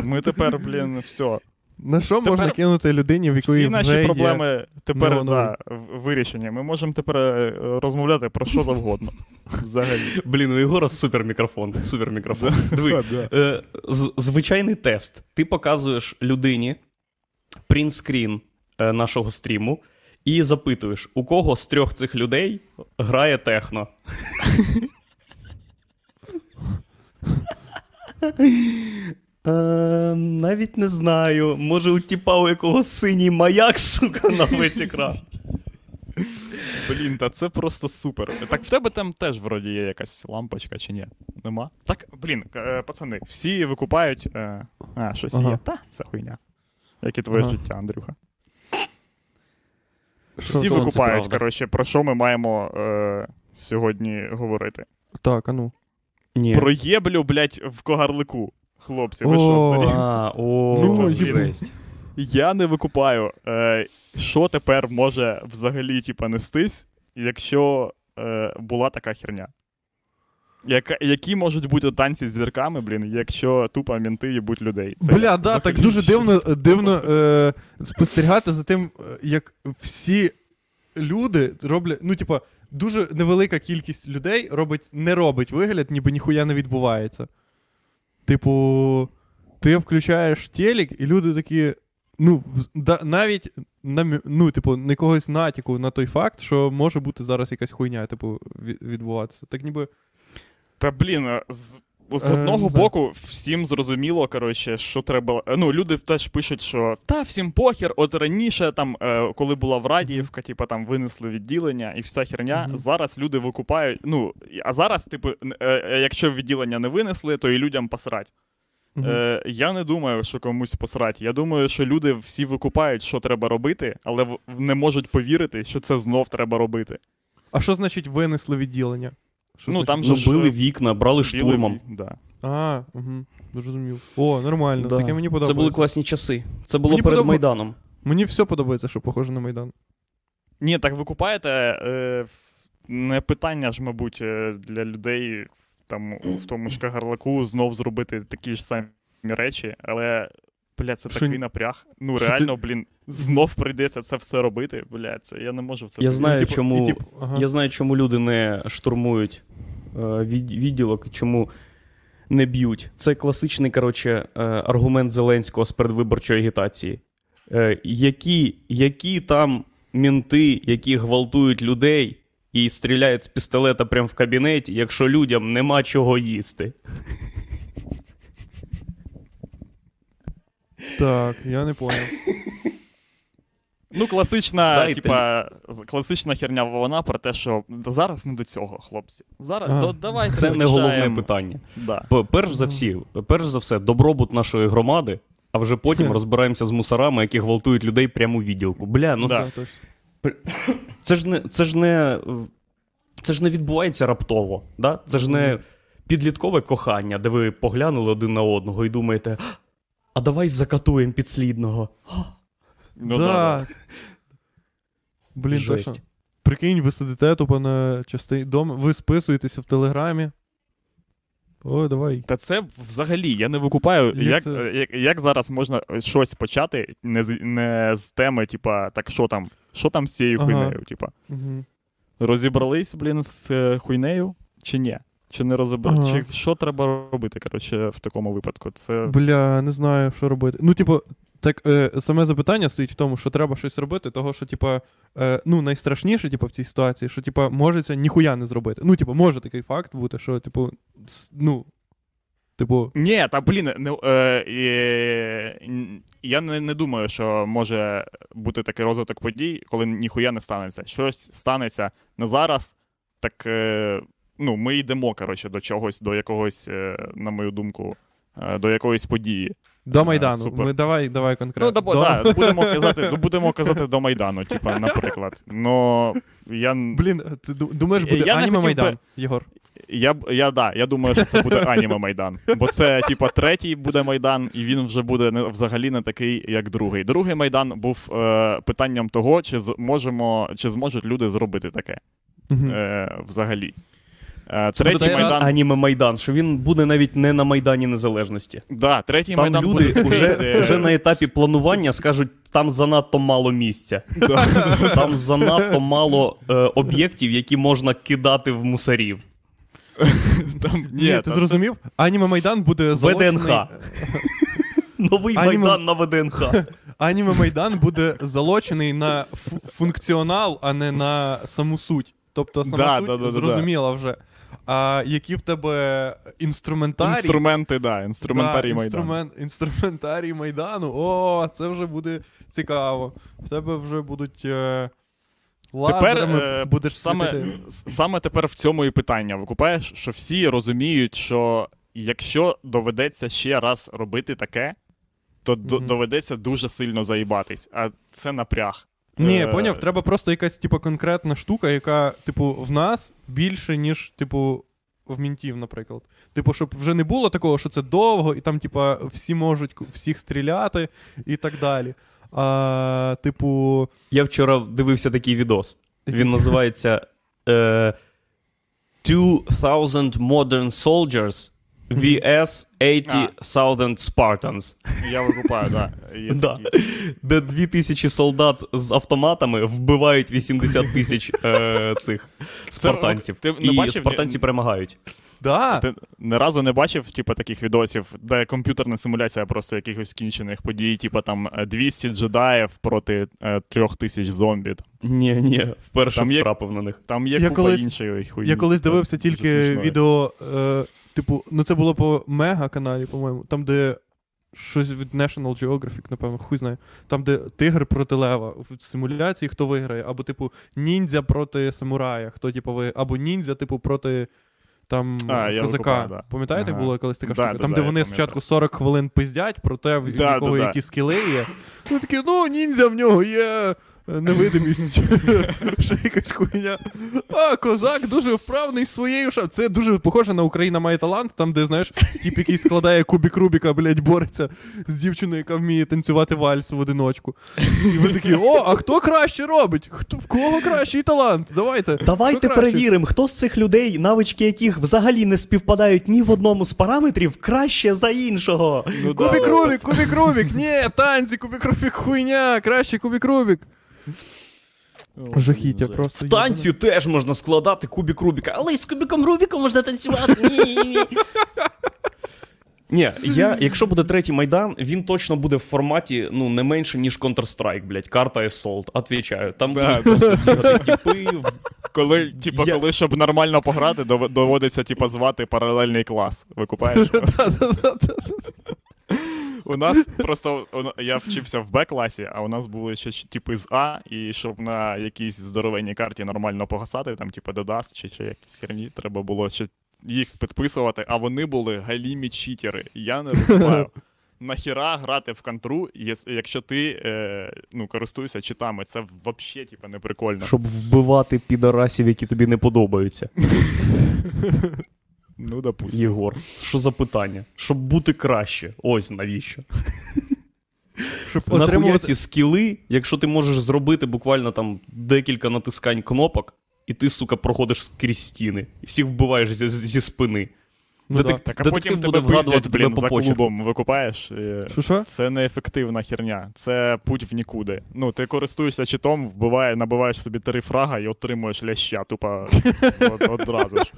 Ми тепер, блін, все. На що тепер можна кинути людині, в якої вже є неоновий? Всі наші проблеми тепер вирішені. Ми можемо тепер розмовляти про що завгодно. Взагалі. Блін, у Єгора супермікрофон. Супермікрофон. Диви, звичайний тест. Ти показуєш людині принтскрін нашого стріму, і запитуєш, у кого з трьох цих людей грає техно? Навіть не знаю. Може, у тіпа, у якогось синій маяк, сука, на весь екран. Блін, та це просто супер. Так в тебе там теж, вроді, є якась лампочка, чи ні? Нема? Так, блін, пацани, всі викупають... А, щось є. Та, це хуйня. Як і твоє життя, Андрюха. Всі викупають, коротше, про що ми маємо сьогодні говорити. Так, а ну. Про єблю, блядь, в Кагарлику, хлопці, ви що старі? Я не викупаю, що тепер може взагалі, типа, нестись, якщо була така херня. Які можуть бути танці з зірками, блін, якщо тупо мінти їбуть людей? Це бля, да, так дуже дивно спостерігати за тим, як всі люди роблять, ну, типа, дуже невелика кількість людей не робить вигляд, ніби ніхуя не відбувається. Типу, ти включаєш телек, і люди такі, ну, навіть, ну, типу, на когось натяку на той факт, що може бути зараз якась хуйня, типу, відбуватися. Так ніби... Та, блін, з одного боку всім зрозуміло, коротше, що треба... Ну, люди теж пишуть, що та, всім похер, от раніше, там, коли була в Радіївка, типу, там, винесли відділення і вся херня, зараз люди викупають... Ну, а зараз, типу, якщо відділення не винесли, то і людям посрать. Я не думаю, що комусь посрать. Я думаю, що люди всі викупають, що треба робити, але не можуть повірити, що це знов треба робити. А що значить винесли відділення? Що ну, там же били вікна, брали штурмом. Да. А, угу, зрозумів. О, нормально, да. Таке мені подобається. Це були класні часи. Це було мені перед Майданом. Мені все подобається, що похоже на Майдан. Ні, так ви купаєте, не питання ж, мабуть, для людей там, в тому ж Кагарлику знов зробити такі ж самі речі, але, бля, це такий напряг. Ну, реально, блін, знов прийдеться це все робити, бля, це я не можу в це... Я знаю, чому люди не штурмують відділок, чому не б'ють. Це класичний, коротше, аргумент Зеленського з передвиборчої агітації. Які там мінти, які гвалтують людей і стріляють з пістолета прямо в кабінеті, якщо людям нема чого їсти? Так, я не поняв. Ну, класична херня вона про те, що зараз не до цього, хлопці. Давайте це не головне питання. Да. Перш за все, добробут нашої громади, а вже потім розбираємося з мусорами, які гвалтують людей прямо у відділку. Бля, ну да. Це ж не відбувається раптово, да? Це ж не підліткове кохання, де ви поглянули один на одного і думаєте: а давай закатуємо підслідного. Ну да. Блін, жесть. Точно. Прикинь, ви сидите тупо на частині дому, ви списуєтеся в Телеграмі. Ой, давай. Та це взагалі, я не викупаю, як зараз можна щось почати не з теми, типа, так що там з цією хуйнею, типа. Угу. Розібрались, блін, з хуйнею чи ні? Чи не розібрати, чи що треба робити, коротше, в такому випадку? Це... Бля, не знаю, що робити. Ну, типу, так, саме запитання стоїть в тому, що треба щось робити, того, що, типа, ну, найстрашніше, типа, в цій ситуації, що, типа, може це ніхуя не зробити. Ну, типа, може такий факт бути, що, типу, ну, типу... Ні, та, блін, я не думаю, що може бути такий розвиток подій, коли ніхуя не станеться. Щось станеться не зараз, так, ну, ми йдемо, коротше, до чогось, до якогось, на мою думку, до якоїсь події. До Майдану. Супер. Ми давай конкретно. Ну, да, будемо казати до Майдану, типу, наприклад. Но я... Блін, ти думаєш, буде аніме-майдан, Єгор? Я думаю, що це буде аніме-майдан. Бо це, типу, третій буде Майдан, і він вже буде взагалі не такий, як другий. Другий Майдан був питанням того, чи зможуть люди зробити таке. Взагалі. Третій Майдан... аніме-майдан, що він буде навіть не на Майдані Незалежності. Да, третій там Майдан люди буде... вже на етапі планування скажуть, там занадто мало місця. Там занадто мало об'єктів, які можна кидати в мусорів. Ні, ти зрозумів? Аніме-майдан буде заложений... ВДНХ. Новий Майдан на ВДНХ. Аніме-майдан буде залочений на функціонал, а не на саму суть. Тобто сама суть зрозуміла вже. А які в тебе інструментарії? Інструменти, да, інструментарій Майдану. Інструментарій Майдану, о, це вже буде цікаво. В тебе вже будуть лазерами тепер, будеш світити. Саме тепер в цьому і питання, викупаєш, що всі розуміють, що якщо доведеться ще раз робити таке, то доведеться дуже сильно заїбатись, а це напряг. Ні, поняв, треба просто якась, типу, конкретна штука, яка, типу, в нас більше, ніж, типу, в мінтів, наприклад. Типу, щоб вже не було такого, що це довго, і там, типу, всі можуть всіх стріляти і так далі. А, типу... Я вчора дивився такий відос. Він називається 2000 Modern Soldiers vs 80,000 Spartans. Я викупаю, так. Да. Де 2000 солдат з автоматами вбивають 80 тисяч цих спартанців. І спартанці перемагають. Да. Ти не разу не бачив, типу, таких відосів, де комп'ютерна симуляція просто якихось кінчених подій, типу там 200 джедаїв проти 3000 зомбі. Ні, вперше там втрапив на них. Там є купа іншої хуйні. Я колись дивився тільки відео... Типу, ну це було по Мега каналі, по-моєму, там, де щось від National Geographic, напевно, хуй знає. Там, де тигр проти лева в симуляції, хто виграє, або, типу, ніндзя проти самурая, хто, типу, або ніндзя, типу, проти там козака. Да. Пам'ятаєте, ага. Була колись така штука? Да, там, де вони спочатку 40 хвилин пиздять про те, в якого які скіли є. Ну такі, ну, ніндзя в нього є. Невидимість, що якась хуйня. А, козак дуже вправний своєю шапкою. Це дуже похоже на «Україна має талант», там, де, знаєш, тіп, який складає кубік Рубіка, блядь, бореться з дівчиною, яка вміє танцювати вальс в одиночку. І ви такі, о, а хто краще робить? В кого кращий талант? Давайте перевіримо, хто з цих людей, навички яких взагалі не співпадають ні в одному з параметрів, краще за іншого. Ну, кубік Рубік, ні, танці, кубік Рубік, хуйня, краще кубік Рубік. Жахіття просто. В танці теж можна складати кубік Рубіка, але й з кубіком Рубіка можна танцювати. Ні, якщо буде третій Майдан, він точно буде в форматі, ну, не менше, ніж Counter-Strike, блядь, карта Assault, отвічаю. Там просто тіпи. Коли, щоб нормально пограти, доводиться, типа, звати паралельний клас. Викупаєш? У нас просто, я вчився в Б-класі, а у нас були ще типи з А, і щоб на якійсь здоровенній карті нормально погасати, там типу DDoS чи якісь херні, треба було ще їх підписувати, а вони були галімі читери. Я не розумію, нахіра грати в контру, якщо ти ну, користуєшся читами, це взагалі типу не прикольно. Щоб вбивати підарасів, які тобі не подобаються. Ну, допустим. Єгор, що за питання? Щоб бути краще. Ось навіщо. Щоб отримувати ці скіли, якщо ти можеш зробити буквально там декілька натискань кнопок, і ти, сука, проходиш скрізь стіни. І всіх вбиваєш зі спини. Ну, так, а потім тебе вгадувати, блін, за клубом, викупаєш. Що? Це неефективна херня. Це путь в нікуди. Ну, ти користуєшся читом, набиваєш собі 3 фрага і отримуєш ляща, тупо одразу ж.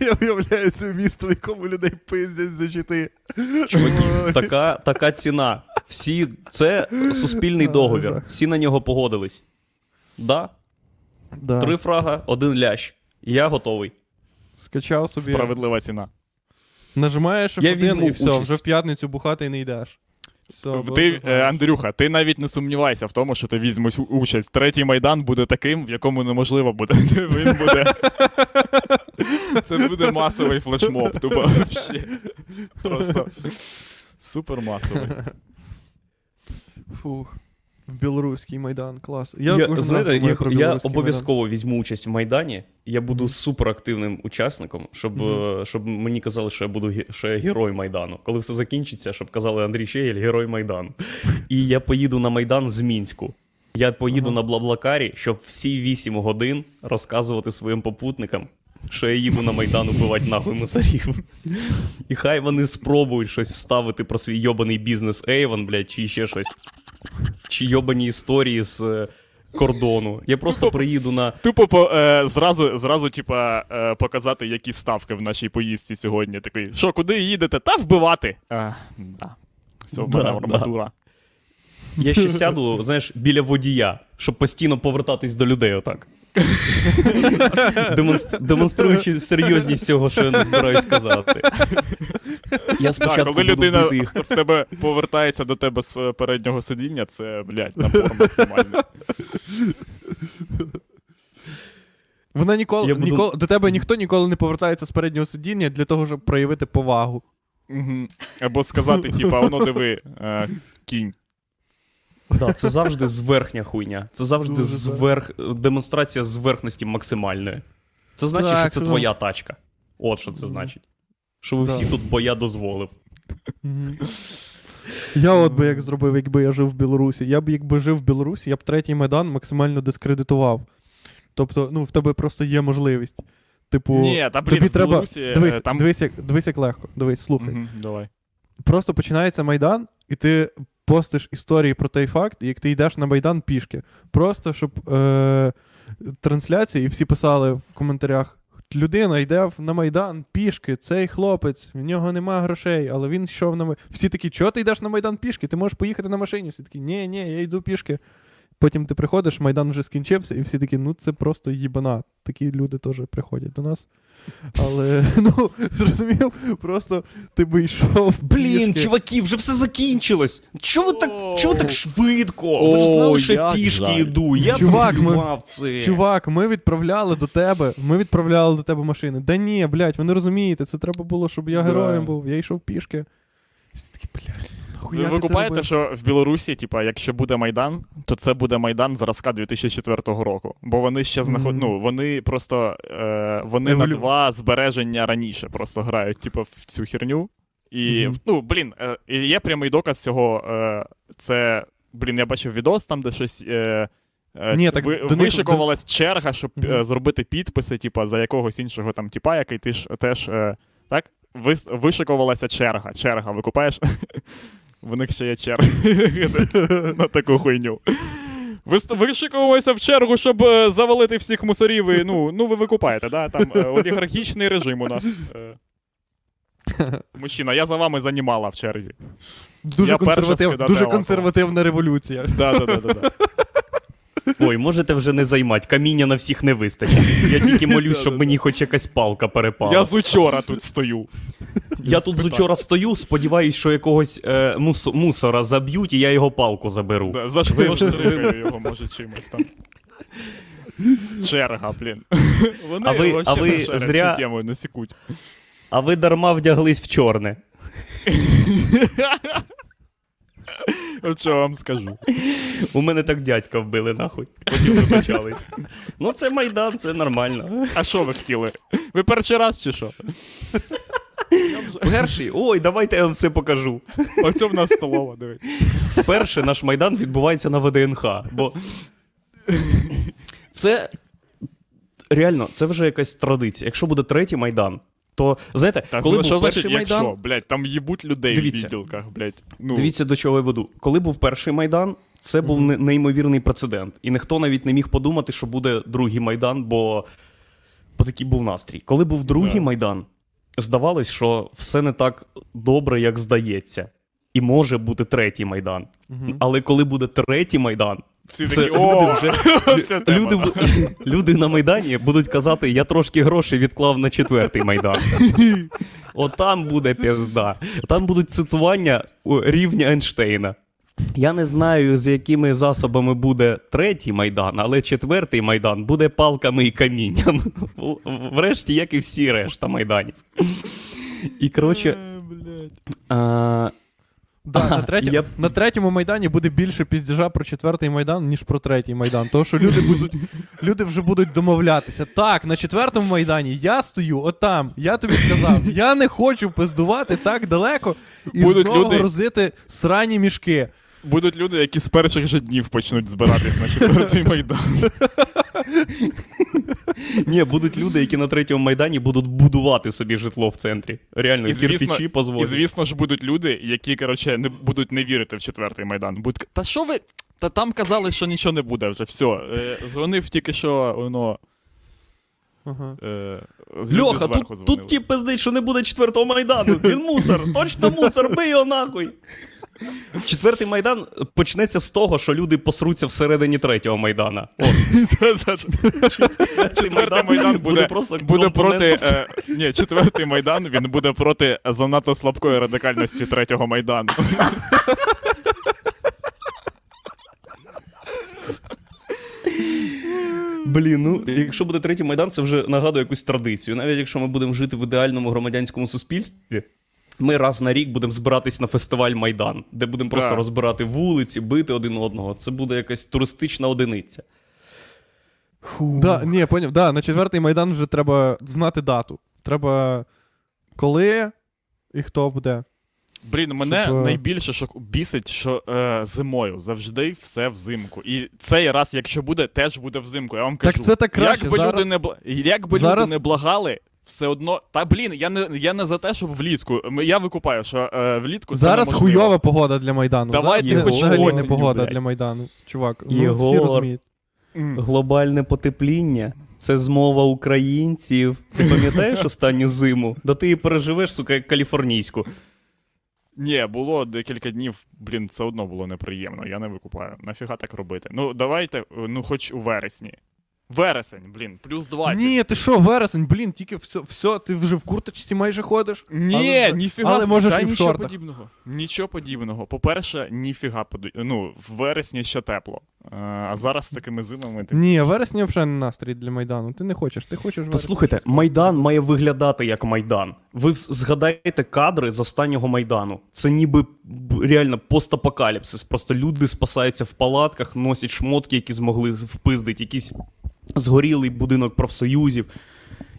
Я уявляю це місто, в якому людей пиздять за чити. Чуваки, така ціна. Всі, це суспільний договір. Всі на нього погодились. Да? 3 фрага, 1 лящ. Я готовий. Скачав собі. Справедлива ціна. Нажимаєш F1 і все, вже в п'ятницю бухати і не йдеш. Андрюха, ти навіть не сумнівайся в тому, що ти візьмеш участь. Третій Майдан буде таким, в якому неможливо буде. Він буде... Це буде масовий флешмоб. Тупо взагалі. Просто супермасовий. Фух. Білоруський Майдан, клас. Я обов'язково візьму участь в Майдані. Я буду суперактивним учасником, щоб мені казали, що я буду герой Майдану. Коли все закінчиться, щоб казали: Андрій Щегель, герой Майдану. І я поїду на Майдан з Мінську. Я поїду на Блаблакарі, щоб всі 8 годин розказувати своїм попутникам, що я їду на Майдан убивати нахуй мусорів. І хай вони спробують щось вставити про свій йобаний бізнес Avon, блядь, чи ще щось. Чи йобані історії з кордону. Я просто приїду на... Зразу, показати, які ставки в нашій поїздці сьогодні. Такий, що, куди їдете? Та вбивати! Все, в мене арматура. Я ще сяду, знаєш, біля водія, щоб постійно повертатись до людей отак. Демонструючи серйозність всього, що я не збираюсь казати. Я спочатку буду бити. Коли людина в тебе повертається до тебе з переднього сидіння, це, блядь, напор максимальний. Вона ніколи до тебе ніхто не повертається з переднього сидіння для того, щоб проявити повагу. Або сказати, типа, воно диви, кінь. Так, це завжди зверхня хуйня. Це завжди демонстрація зверхності максимальної. Це значить, так, що це твоя тачка. От що це значить. Що ви всі тут, бо я дозволив. Я от би як зробив, якби я жив в Білорусі. Я б, якби жив в Білорусі, я б третій Майдан максимально дискредитував. Тобто, в тебе просто є можливість. Типу, ні, та, блін, тобі в Білорусі... Треба... Дивись, як легко. Дивись, слухай. Давай. Просто починається Майдан, і ти... Постиш історії про той факт, як ти йдеш на Майдан пішки. Просто, щоб трансляції, і всі писали в коментарях, людина йде на Майдан пішки, цей хлопець, в нього нема грошей, але він йшов на Майдан. Всі такі, чого ти йдеш на Майдан пішки? Ти можеш поїхати на машині. Всі такі, ні, я йду пішки. Потім ти приходиш, Майдан вже скінчився, і всі такі, це просто їбана. Такі люди теж приходять до нас. Але, зрозумів, просто ти би йшов. Блін, чуваки, вже все закінчилось. Чого так швидко? Ви ж знали, що я пішки йду. Я прозумівав це. Чувак, ми відправляли до тебе машини. Да ні, блядь, ви не розумієте, це треба було, щоб я героєм був. Я йшов пішки. Всі такі, блядь. Ви купаєте, що в Білорусі, якщо буде Майдан, то це буде Майдан зразка 2004 року. Бо вони ще вони на два збереження раніше просто грають, в цю херню. І, є прямий доказ цього. Це, я бачив відос там, де щось... вишикувалась черга, щоб зробити підписи, за якогось іншого там тіпа, який теж... Так? Вишикувалася черга, викупаєш? В них ще є черга на таку хуйню. Вишикувалися в чергу, щоб завалити всіх мусорів і, ви викупаєте, да? Там олігархічний режим у нас. Мужчина, я за вами занімала в черзі. Дуже консервативна революція. Да. Ой, можете вже не займати, каміння на всіх не вистачить. Я тільки молюсь, щоб мені хоч якась палка перепала. Я з учора тут стою. Сподіваюсь, що якогось мусора заб'ють, і я його палку заберу. Да, заштригую його, може, чимось там. Черга, блін. Вони зря тему насікуть. А ви дарма вдяглись в чорне. От що вам скажу. У мене так дядька вбили, нахуй. Потім вибачались. Це Майдан, це нормально. А що ви хотіли? Ви перший раз чи що? Перший? Ой, давайте я вам все покажу. Оце в нас столова, дивись. Перший наш Майдан відбувається на ВДНХ. Бо це реально, це вже якась традиція. Якщо буде третій Майдан, то, знаєте, так, коли був перший Майдан... Якщо, блядь, там їбуть людей в відділках, блядь. Дивіться, до чого я веду. Коли був перший Майдан, це був неймовірний прецедент. І ніхто навіть не міг подумати, що буде другий Майдан, бо такий був настрій. Коли був другий Майдан, здавалось, що все не так добре, як здається. І може бути третій Майдан. Але коли буде третій Майдан, Всі такі, о, це тема. Люди на Майдані будуть казати, я трошки грошей відклав на четвертий Майдан. Отам буде пізда. Там будуть цитування рівня Ейнштейна. Я не знаю, з якими засобами буде третій Майдан, але четвертий Майдан буде палками і камінням. Врешті, як і всі решта Майданів. І, коротше... Да, на третьому Майдані буде більше піздежа про четвертий Майдан, ніж про третій Майдан. Тому що люди вже будуть домовлятися. Так, на четвертому Майдані я стою отам, я тобі сказав, я не хочу пиздувати так далеко і будуть знову люди... грузити срані мішки. Будуть люди, які з перших же днів почнуть збиратись на четвертий Майдан. Ні, будуть люди, які на третьому Майдані будуть будувати собі житло в центрі. Реально, кирпичі позволять. І звісно ж будуть люди, які, коротше, не будуть не вірити в четвертий Майдан. Будуть, та що ви? Та там казали, що нічого не буде вже, все. Дзвонив тільки, що воно... Ага. Льоха, тут тіп пиздить, що не буде четвертого Майдану. Він мусор, точно мусор, бий його нахуй. Четвертий Майдан почнеться з того, що люди посруться всередині третього Майдана. Четвертий Майдан буде проти... Ні, четвертий Майдан, він буде проти занадто слабкої радикальності третього Майдану. Блін, ну, якщо буде третій Майдан, це вже нагадує якусь традицію. Навіть якщо ми будемо жити в ідеальному громадянському суспільстві, ми раз на рік будемо збиратись на фестиваль Майдан, де будемо просто розбирати вулиці, бити один одного. Це буде якась туристична одиниця. Да, ні, поняв. Да, на четвертий Майдан вже треба знати дату. Треба коли і хто буде. Блін, мене найбільше бісить, що зимою. Завжди все взимку. І цей раз, якщо буде, теж буде взимку. Я вам кажу. Так це так краще. Як би люди не благали, все одно... Та, блін, я не за те, щоб влітку. Я викупаю, що влітку це зараз неможливо. Зараз хуйова погода для Майдану. Давайте хоч осінь, погода для Майдану. Чувак, всі розуміють. Глобальне потепління. Це змова українців. Ти пам'ятаєш останню зиму? Да ти її переживеш, сука, як каліфорнійську. Ні, було декілька днів, блін, все одно було неприємно, я не викупаю. Нафіга так робити? Ну, давайте, ну, хоч у вересні. Вересень, блін, плюс 20. Ні, ти що, вересень, блін, тільки все, ти вже в курточці майже ходиш. Ні, ніфіга, але можеш і в шортах. Нічого подібного. По-перше, ніфіга, ну, в вересні ще тепло. А зараз з такими зимами... Ні, вересні взагалі не настрій для Майдану, ти хочеш вересні. Та слухайте, Майдан має виглядати як Майдан. Ви згадаєте кадри з останнього Майдану. Це ніби реально постапокаліпсис. Просто люди спасаються в палатках, носять шмотки, які змогли впиздити, якісь... згорілий будинок профсоюзів.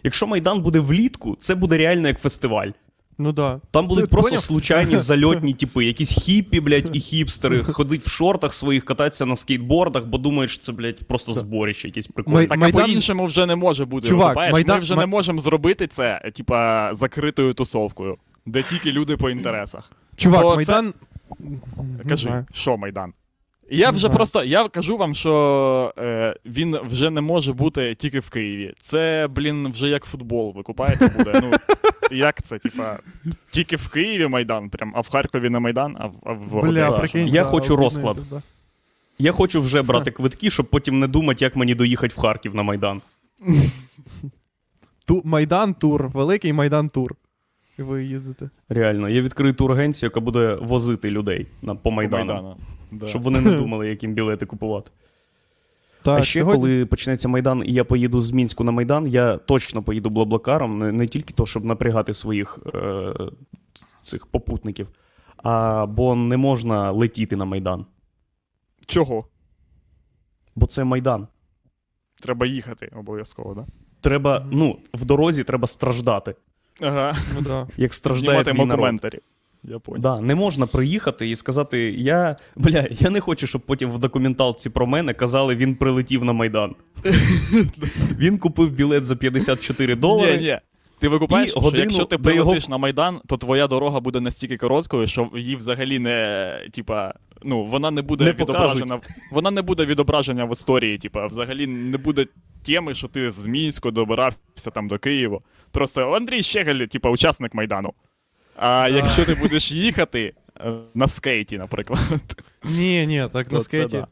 Якщо Майдан буде влітку, це буде реально як фестиваль. Ну да. Там будуть просто случайні зальотні типи. Якісь хіпі, блядь, і хіпстери ходить в шортах своїх, кататися на скейтбордах, бо думають, що це, блядь, просто зборище якісь прикольні. Так, Майдан... а по-іншому вже не може бути. Чувак, Майдан... Ми вже не можемо зробити це, типа, закритою тусовкою, де тільки люди по інтересах. Чувак, бо Майдан... Це... Кажи, що Майдан? Я кажу вам, що він вже не може бути тільки в Києві. Це, блін, вже як футбол, ви купаєте буде. Ну, як це, типа, тільки в Києві Майдан, прям, а в Харкові не Майдан, а в Одесі. Я хочу розклад. Я хочу вже брати квитки, щоб потім не думати, як мені доїхати в Харків на Майдан. Майдан-тур, великий Майдан-тур. І ви їздите. Реально, я відкрию турагенцію, яка буде возити людей по Майдану. Да. Щоб вони не думали, яким білети купувати. Так, а ще сьогодні... коли почнеться Майдан, і я поїду з Мінську на Майдан, я точно поїду Блаблакаром, не тільки то, щоб напрягати своїх цих попутників, бо не можна летіти на Майдан. Чого? Бо це Майдан. Треба їхати обов'язково, так? Да? Треба, ну, в дорозі треба страждати. Ага, ну да. Як страждає мій народ. Я понял. Да, не можна приїхати і сказати, я не хочу, щоб потім в документалці про мене казали, він прилетів на Майдан. Він купив білет за $54. Ні, ти викупаєш, що якщо ти прилетиш на Майдан, то твоя дорога буде настільки короткою, що її взагалі не, типа, ну, вона не буде відображена в історії, типа, взагалі не буде теми, що ти з Мінську добирався там до Києва. Просто Андрій Щегель, типа, учасник Майдану. А якщо ти будеш їхати на скейті, наприклад. Ні, так на скейті. Да.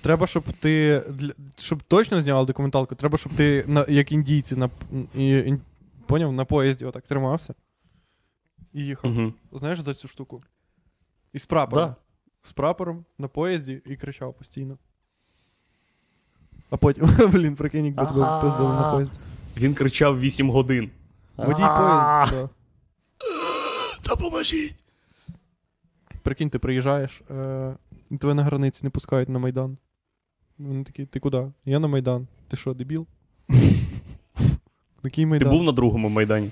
Треба, щоб ти, щоб точно зняла документалку, треба, щоб ти, як індійці, поняв, на поїзді отак тримався і їхав. Угу. Знаєш за цю штуку? І з прапором. Да. З прапором на поїзді і кричав постійно. А потім, блін, прикинь, якби пиздили на поїзді. Він кричав 8 годин. Водій поїзду. Та поможіть! Прикинь, ти приїжджаєш, тебе на границі не пускають на Майдан. Вони такі, ти куди? Я на Майдан. Ти що, дебіл? Який Майдан? Ти був на другому Майдані?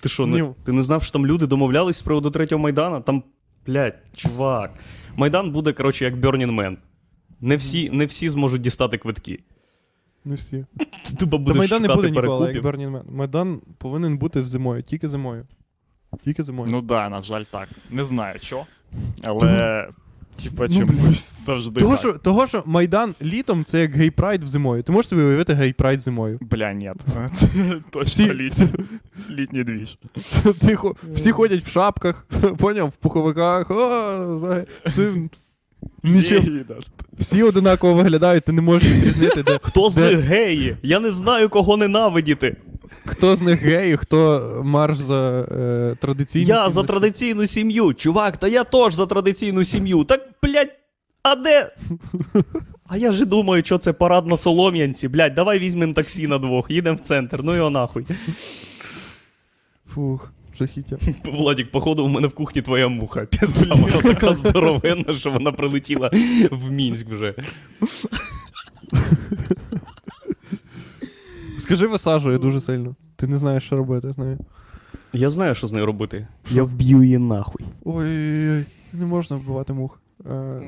Ти що, ти не знав, що там люди домовлялись з приводу третього Майдана? Там, блядь, чувак. Майдан буде, коротше, як Burning Man. Не всі зможуть дістати квитки. Не всі. Та Майдан не буде ніколи, як Burning Man. Майдан повинен бути зимою, тільки зимою. Ну так, да, на жаль, так. Не знаю, що. Але, типа, чомусь завжди того, так. Того, що Майдан літом — це як гей-прайд зимою. Ти можеш собі уявити гей-прайд зимою? Бля, ні. Точно літній двіж. Всі ходять в шапках, поняв, в пуховиках. Всі одинаково виглядають, ти не можеш відрізнити, де... Хто з них геї? Я не знаю, кого ненавидіти. Хто з них геї, хто марш за традиційну сім'ю? Я за традиційну сім'ю, чувак, та я теж за традиційну сім'ю. Так, блядь, а де? А я ж думаю, що це парад на Солом'янці, блядь, давай візьмемо таксі на двох, їдемо в центр, ну його нахуй. Фух. Жахіття. Владик, походу, у мене в кухні твоя муха. Пізда, вона така здоровенна, що вона прилетіла в Мінськ вже. Скажи, висаджує дуже сильно. Ти не знаєш, що робити з нею. Я знаю, що з нею робити. Що? Я вб'ю її нахуй. Ой-ой-ой, не можна вбивати мух.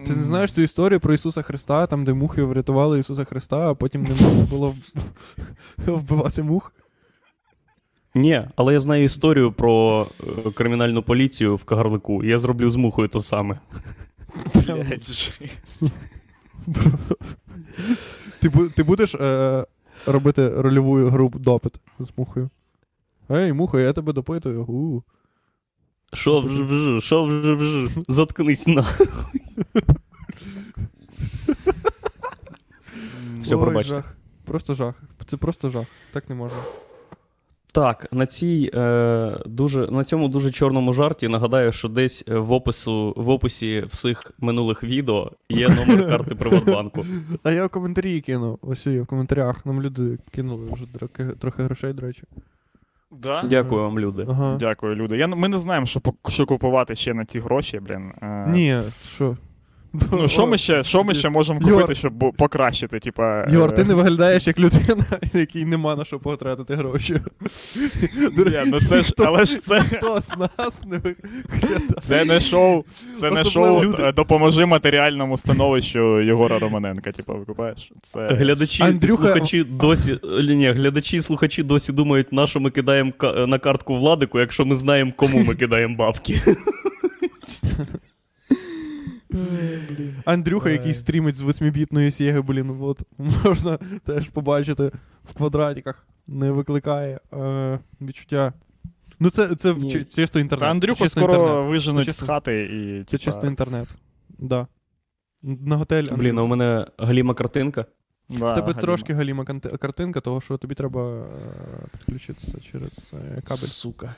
Ти не знаєш цю історію про Ісуса Христа, там, де мухи врятували Ісуса Христа, а потім не можна було вбивати мух? Ні, але я знаю історію про кримінальну поліцію в Кагарлику. Я зроблю з мухою те саме. Блядь, жесть. Ти будеш робити рольову гру допит з мухою? Ей, муха, я тебе допитую. Шо вж. Заткнись нахуй. Все, пробачте. Просто жах. Це просто жах. Так не можна. Так, на цьому дуже чорному жарті нагадаю, що десь в описі всіх минулих відео є номер карти ПриватБанку. А я в коментарі кинув. Ось я в коментарях. Нам люди кинули вже трохи грошей, до речі. Да? Дякую вам, люди. Ага. Дякую, люди. Ми не знаємо, що купувати ще на ці гроші, блін. Ні, що? Ну, що ми ще можемо купити, Йор, щоб покращити, типа... Йор, ти не виглядаєш як людина, якій нема на що потратити гроші. Хто з нас не виглядає? Це не шоу, допоможи матеріальному становищу Єгора Романенка, типа, викупаєш? Це... Глядачі і слухачі досі думають, на що ми кидаємо на картку Владику, якщо ми знаємо, кому ми кидаємо бабки. Андрюха, який стрімить з 8-бітної Сєги, блін, от, можна теж побачити в квадратиках, не викликає відчуття. Ну це чисто інтернет. Та Андрюху скоро виженуть з хати і... Це чисто інтернет, да. На готель... Блін, а у мене галіма картинка. У тебе трошки галіма картинка, того що тобі треба підключитися через кабель. Сука.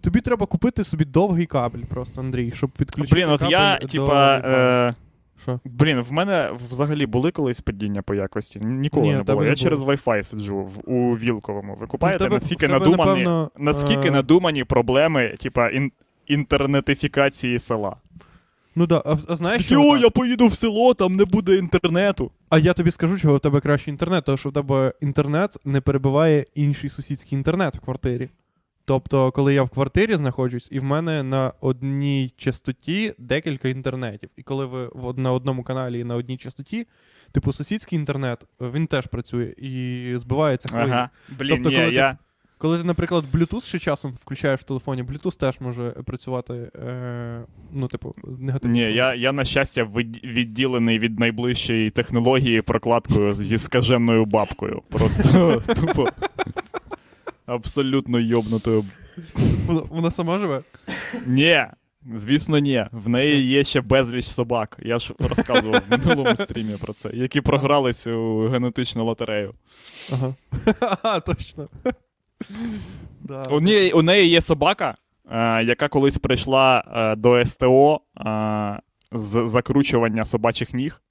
Тобі треба купити собі довгий кабель просто, Андрій, щоб підключити кабель до... Блін, от я, Що? Блін, в мене взагалі були колись падіння по якості? Ніколи не було. Я через Wi-Fi сиджу у Вілковому. Ви купаєте? Ну, наскільки надумані проблеми, типа, інтернетифікації села? Ну да, а знаєш, я поїду в село, там не буде інтернету. А я тобі скажу, чого в тебе кращий інтернет, тому що в тебе інтернет не перебиває інший сусідський інтернет в квартирі. Тобто, коли я в квартирі знаходжусь, і в мене на одній частоті декілька інтернетів. І коли ви на одному каналі і на одній частоті, типу сусідський інтернет, він теж працює і збивається хвилі. Ага. Блін, тобто, коли ти, наприклад, Bluetooth ще часом включаєш в телефоні, Bluetooth теж може працювати, негативно. Ні, я на щастя, відділений від найближчої технології прокладкою зі скаженою бабкою. Просто тупо... Абсолютно йобнутою. Вона сама живе? Ні. Звісно, ні. В неї є ще безліч собак. Я ж розказував в минулому стрімі про це. Які програлись у генетичну лотерею. Ага. Точно. У неї є собака, яка колись прийшла до СТО з закручування собачих ніг.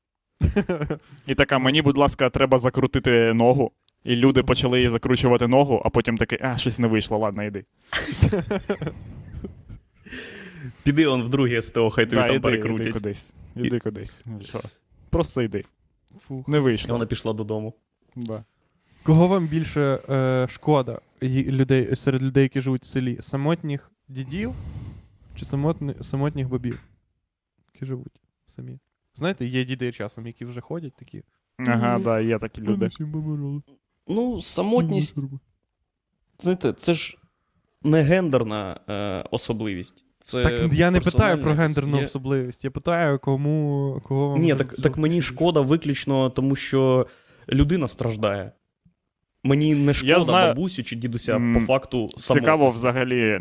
І така, мені, будь ласка, треба закрутити ногу. І люди почали їй закручувати ногу, а потім таки, щось не вийшло, ладно, йди. Піди он в друге СТО, хай тобі там перекрутять. Іди кудись. Що? Просто йди. Фух. Не вийшло. Вона пішла додому. Да. Кого вам більше шкода людей, серед людей, які живуть в селі? Самотніх дідів чи самотніх бабів, які живуть самі? Знаєте, є діди часом, які вже ходять такі. Ага, да, є такі люди. Ну, самотність, знаєте, це ж не гендерна особливість. Це так я не питаю про гендерну особливість, я питаю, кого вам... Ні, так мені шкода виключно, тому що людина страждає. Мені не шкода бабусю чи дідуся, по факту самого. Цікаво взагалі,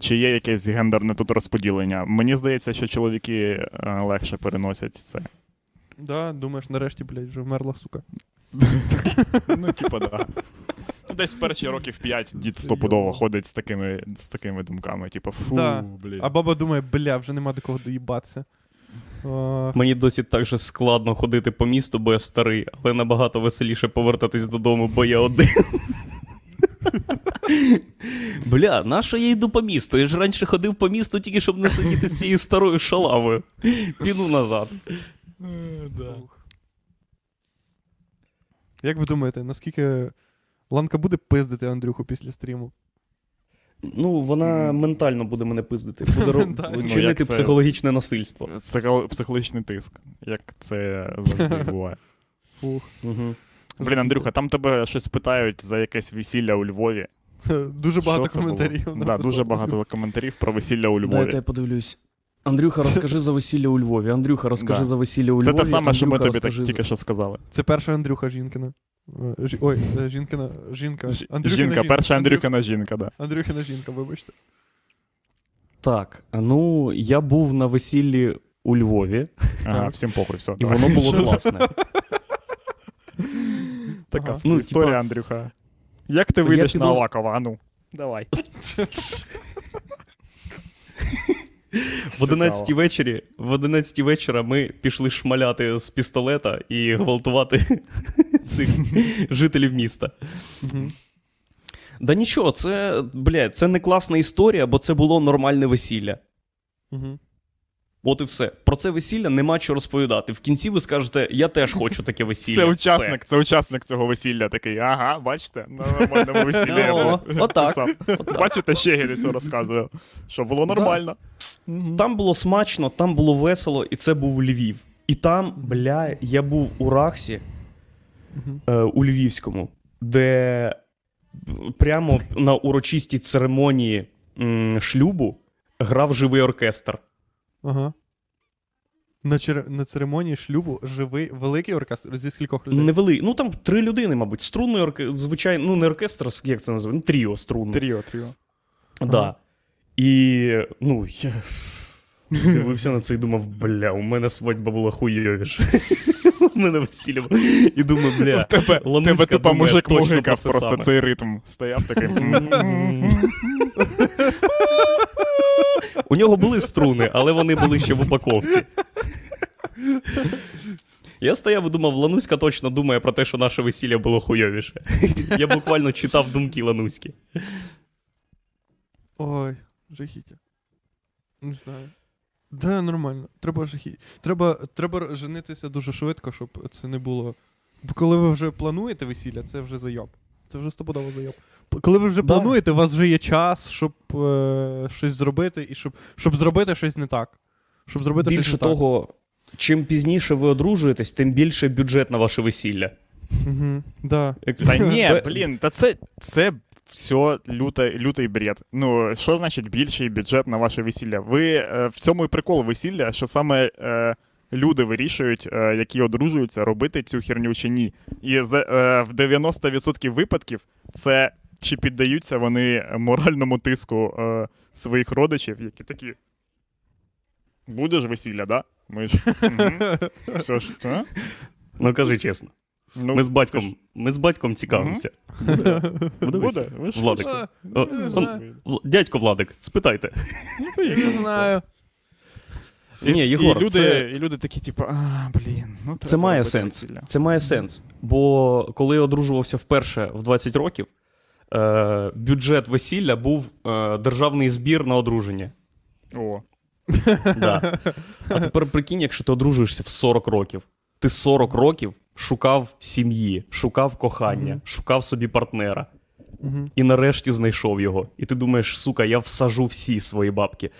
чи є якесь гендерне тут розподілення. Мені здається, що чоловіки легше переносять це. Да, думаєш, нарешті, блядь, вже вмерла, сука. Ну, да. Десь в перші років 5 дід стопудово ходить з такими думками. Типа, фу, да. Блін. А баба думає, бля, вже нема до кого доїбатися. Мені досі так же складно ходити по місту, бо я старий, але набагато веселіше повертатись додому, бо я один. Бля, нащо я йду по місту? Я ж раніше ходив по місту, тільки щоб не сидіти з цією старою шалавою. Піду назад. Да. Як ви думаєте, наскільки Ланка буде пиздити Андрюху після стріму? Ну, вона ментально буде мене пиздити. Буде чинити психологічне насильство. Психологічний тиск. Як це завжди буває. Блін, Андрюха, там тебе щось питають за якесь весілля у Львові. Дуже багато коментарів. Да, дуже багато коментарів про весілля у Львові. Дайте я подивлюсь. Андрюха, розкажи за весілля у Львові. Андрюха, розкажи за весілля у Львові. Це те саме, що ми тобі тільки що сказали. Це перша Андрюха жінкина. Ой, жінкина, жінка. Жінка, перша Андрюхина жінка, да. Андрюхина жінка, вибачте. Так, ну, я був на весіллі у Львові. Ага, всім похуй, все. І воно було класне. Така історія, Андрюха. Як ти вийдеш на Авакова, ану? Давай. В 11 вечора ми пішли шмаляти з пістолета і гвалтувати цих жителів міста. Да нічого, це не класна історія, бо це було нормальне весілля. От і все. Про це весілля нема що розповідати. В кінці ви скажете, я теж хочу таке весілля. Це учасник цього весілля такий, ага, бачите, на нормальному весіллі. Отак. Бачите, Щегель все розказує, що було нормально. Там було смачно, там було весело, і це був Львів. І там, бля, я був у Рахсі, у Львівському, де прямо на урочистій церемонії шлюбу грав живий оркестр. Ага. На церемонії шлюбу живий великий оркестр? Зі скількох людей? Невеликий. Ну, там 3 людини, мабуть. Струнний оркестр, звичайно, ну не оркестр, як це називається, ну тріо струнне. Тріо. Так. Да. Ага. І, ну, я дивився на це і думав, бля, у мене свадьба була хуйовіша. У мене весілля. І думаю, бля, в тебе тупа мужик мужикав просто цей ритм. Стояв такий. У нього були струни, але вони були ще в упаковці. Я стояв і думав, Ланузька точно думає про те, що наше весілля було хуйовіше. Я буквально читав думки Ланузьки. Ой, жахіття. Не знаю. Да, нормально. Треба жахіття. Треба женитися дуже швидко, щоб це не було... Бо коли ви вже плануєте весілля, це вже зайоб. Це вже стопудово зайоб. Коли ви вже плануєте, у вас вже є час, щоб щось зробити, і щоб зробити щось не так. Щоб зробити більше щось не того, так. Чим пізніше ви одружуєтесь, тим більше бюджет на ваше весілля. Угу, да. Та ні, блін, та це все лютий бред. Ну, що значить більший бюджет на ваше весілля? Ви в цьому і прикол весілля, що саме люди вирішують, які одружуються, робити цю херню чи ні. І в 90% випадків це чи піддаються вони моральному тиску своїх родичів, які такі: будеш весілля, да? Ми ж... Все ж, а? Ну, кажи чесно. Ну, ми з батьком цікавимося. Буде? Владик. Дядько Владик, спитайте. Не знаю. Ні, Єгор, і люди такі, типу, блін. Ну, це має сенс. Бо коли я одружувався вперше в 20 років, бюджет весілля був державний збір на одруження. О. Да. А тепер прикинь, якщо ти одружуєшся в 40 років. Ти 40 років шукав сім'ї, шукав кохання, шукав собі партнера. І нарешті знайшов його. І ти думаєш, сука, я всажу всі свої бабки.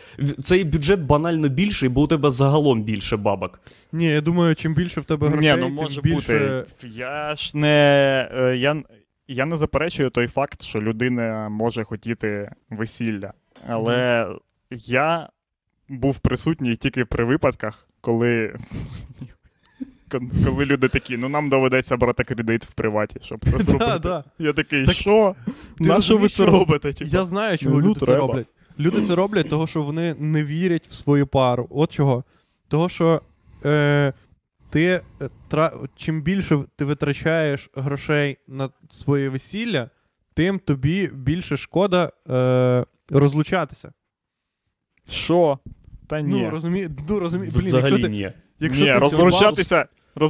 Цей бюджет банально більший, бо у тебе загалом більше бабок. Ні, я думаю, чим більше в тебе грошей, тим більше... Бути. Я не заперечую той факт, що людина може хотіти весілля. Але я був присутній тільки при випадках, коли люди такі: ну нам доведеться брати кредит в приваті, щоб це зробити. Я такий: що? На що ви це робите? Я знаю, чого люди це роблять. Люди це роблять, того, що вони не вірять в свою пару. От чого. Того, що чим більше ти витрачаєш грошей на своє весілля, тим тобі більше шкода розлучатися. Що? Та ні. Ну, розумію. Блін, взагалі якщо ти... Ні. Ні,